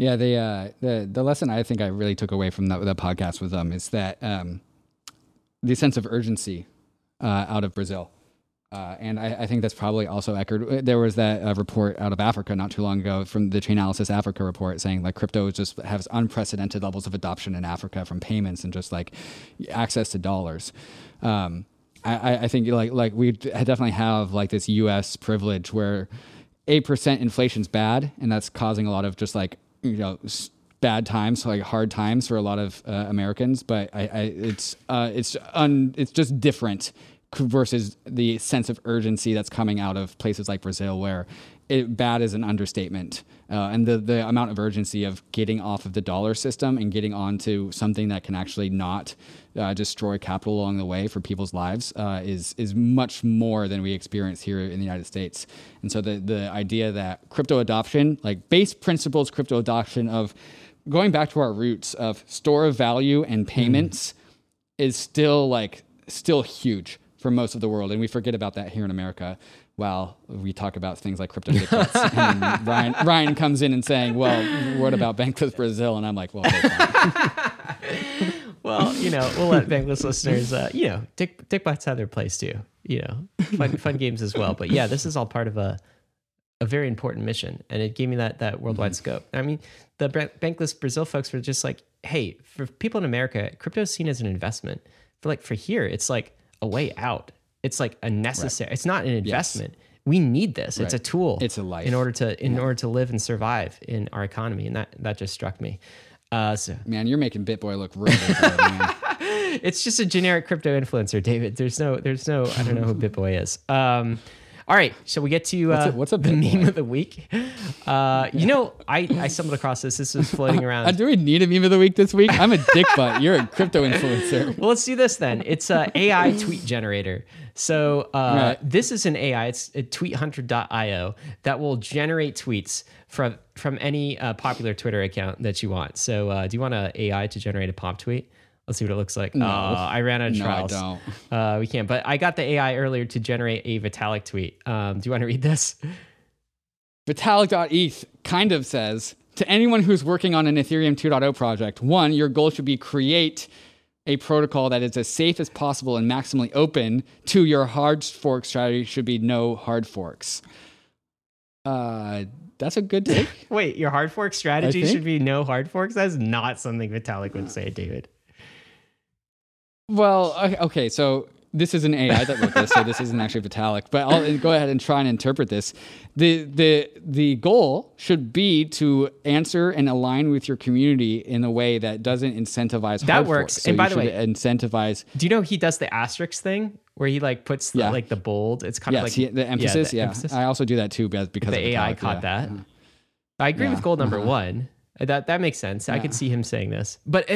Yeah, the lesson I think I really took away from that podcast with them is that the sense of urgency out of Brazil. And I think that's probably also echoed. There was that report out of Africa not too long ago from the Chainalysis Africa report saying like crypto just has unprecedented levels of adoption in Africa from payments and just like access to dollars. I think like we definitely have like this U.S. privilege where 8% inflation's bad, and that's causing a lot of just like, you know, bad times, like hard times for a lot of Americans. But it's just different versus the sense of urgency that's coming out of places like Brazil, where bad is an understatement. And the amount of urgency of getting off of the dollar system and getting onto something that can actually not destroy capital along the way for people's lives is much more than we experience here in the United States. And so the idea that crypto adoption, like base principles, crypto adoption of going back to our roots of store of value and payments is still huge for most of the world. And we forget about that here in America while we talk about things like crypto dickheads. And Ryan comes in and saying, well, what about Bankless Brazil? And I'm like, well, well, you know, we'll let Bankless listeners, you know, dickbots have their place too, you know, fun games as well. But yeah, this is all part of a very important mission. And it gave me that worldwide scope. I mean, the Bankless Brazil folks were just like, hey, for people in America, crypto is seen as an investment. For here, it's like a way out. It's like a necessary. Right. It's not an investment. Yes. We need this. Right. It's a tool. It's a life in order to live and survive in our economy. And that just struck me. So man, you're making BitBoy look real good, man. It's just a generic crypto influencer, David. There's no. I don't know who BitBoy is. All right, shall we get to what's the meme of the week? You know, I stumbled across this. This was floating around. Do we need a meme of the week this week? I'm a dickbutt. You're a crypto influencer. Well, let's do this then. It's an AI tweet generator. So This is an AI. It's at tweethunter.io that will generate tweets from any popular Twitter account that you want. So do you want an AI to generate a pop tweet? Let's see what it looks like. No, I ran out of trials. No, I don't. We can't. But I got the AI earlier to generate a Vitalik tweet. Do you want to read this? Vitalik.eth kind of says, to anyone who's working on an Ethereum 2.0 project, 1, your goal should be create a protocol that is as safe as possible and maximally open. 2, your hard fork strategy should be no hard forks. That's a good take. Wait, your hard fork strategy should be no hard forks? That's not something Vitalik would say, David. Well, okay, so this is an AI that wrote this, so this isn't actually Vitalik, but I'll go ahead and try and interpret this. The goal should be to answer and align with your community in a way that doesn't incentivize hard forks. So, and by the way, incentivize. Do you know he does the asterisk thing where he like puts the, like the bold? It's kind of like the emphasis. Yeah, the emphasis. I also do that too because the AI Vitalik, caught that. Yeah. I agree with goal number one. That makes sense. Yeah. I could see him saying this, but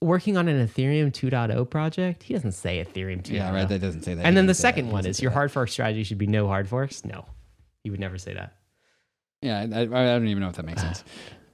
working on an Ethereum 2.0 project? He doesn't say Ethereum 2.0. Yeah, right, that doesn't say that. And then the second one is your hard fork strategy should be no hard forks? No, he would never say that. Yeah, I don't even know if that makes sense.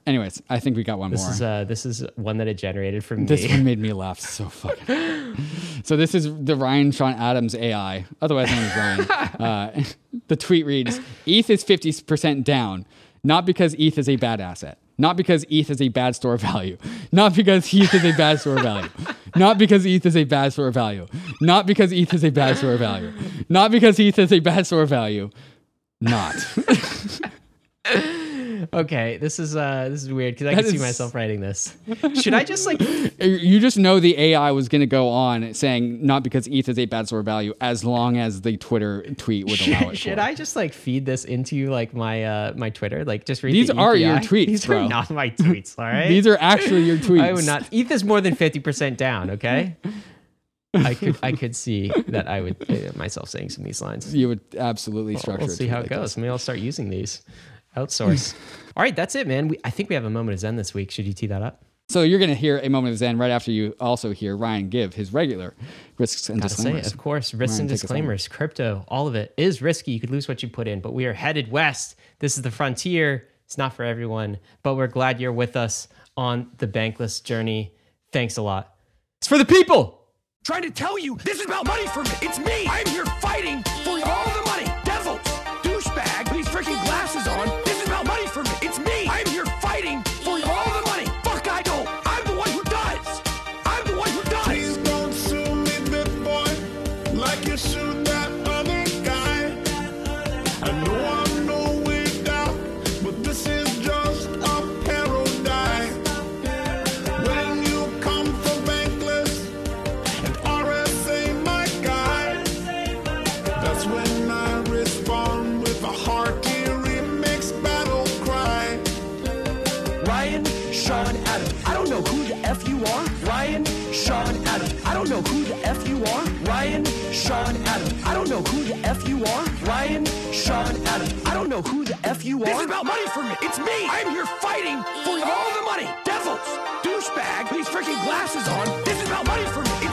Anyways, I think we got one more. This is one that it generated from me. This one made me laugh so fucking. So this is the Ryan Sean Adams AI, otherwise known as Ryan. The tweet reads, ETH is 50% down, not because ETH is a bad asset. Not because ETH is a bad store of value. Not because ETH is a bad store of value. Not because ETH is a bad store of value. Not because ETH is a bad store of value. Not because ETH is a bad store of value. Not. Okay, this is weird because I can see myself writing this. Should I just like? You just know the AI was going to go on saying not because ETH is a bad store of value as long as the Twitter tweet would allow it. Should I just like feed this into like my Twitter? Like just read these are your tweets. These are not my tweets. All right, these are actually your tweets. I would not. ETH is more than 50% down. Okay. I could see that I would myself saying some of these lines. You would absolutely structure. We'll see how it goes. Maybe I'll start using these. Outsource. All right, that's it, man. I think we have a moment of Zen this week. Should you tee that up? So you're going to hear a moment of Zen right after you also hear Ryan give his regular risks and disclaimers. Of course, risks and disclaimers. Crypto, all of it is risky. You could lose what you put in, but we are headed west. This is the frontier. It's not for everyone, but we're glad you're with us on the Bankless journey. Thanks a lot. It's for the people. Trying to tell you, this is about money for me. It's me. I'm here fighting for all the money. Devils, douchebag, these freaking glasses on. This is about money for me. It's me. I'm here fighting for all the money. Fuck, I don't. I'm the one who does. I'm the one who does. Please don't sue me, BitBoy, like you sued that other guy. I know I'm no way out, but this is just a paradise. When you come from Bankless and RSA my guy, that's when I respond with a hearty remix battle cry. Ryan, Sean, Adam, I don't know who the F you are. Ryan, Sean, Adam, I don't know who the F you are. Ryan, Sean, Adam, I don't know who the F you are. Ryan, Sean, Adam, I don't know who the F you are. This is about money for me. It's me. I'm here fighting for all the money. Devils, douchebag, these freaking glasses on. This is about money for me.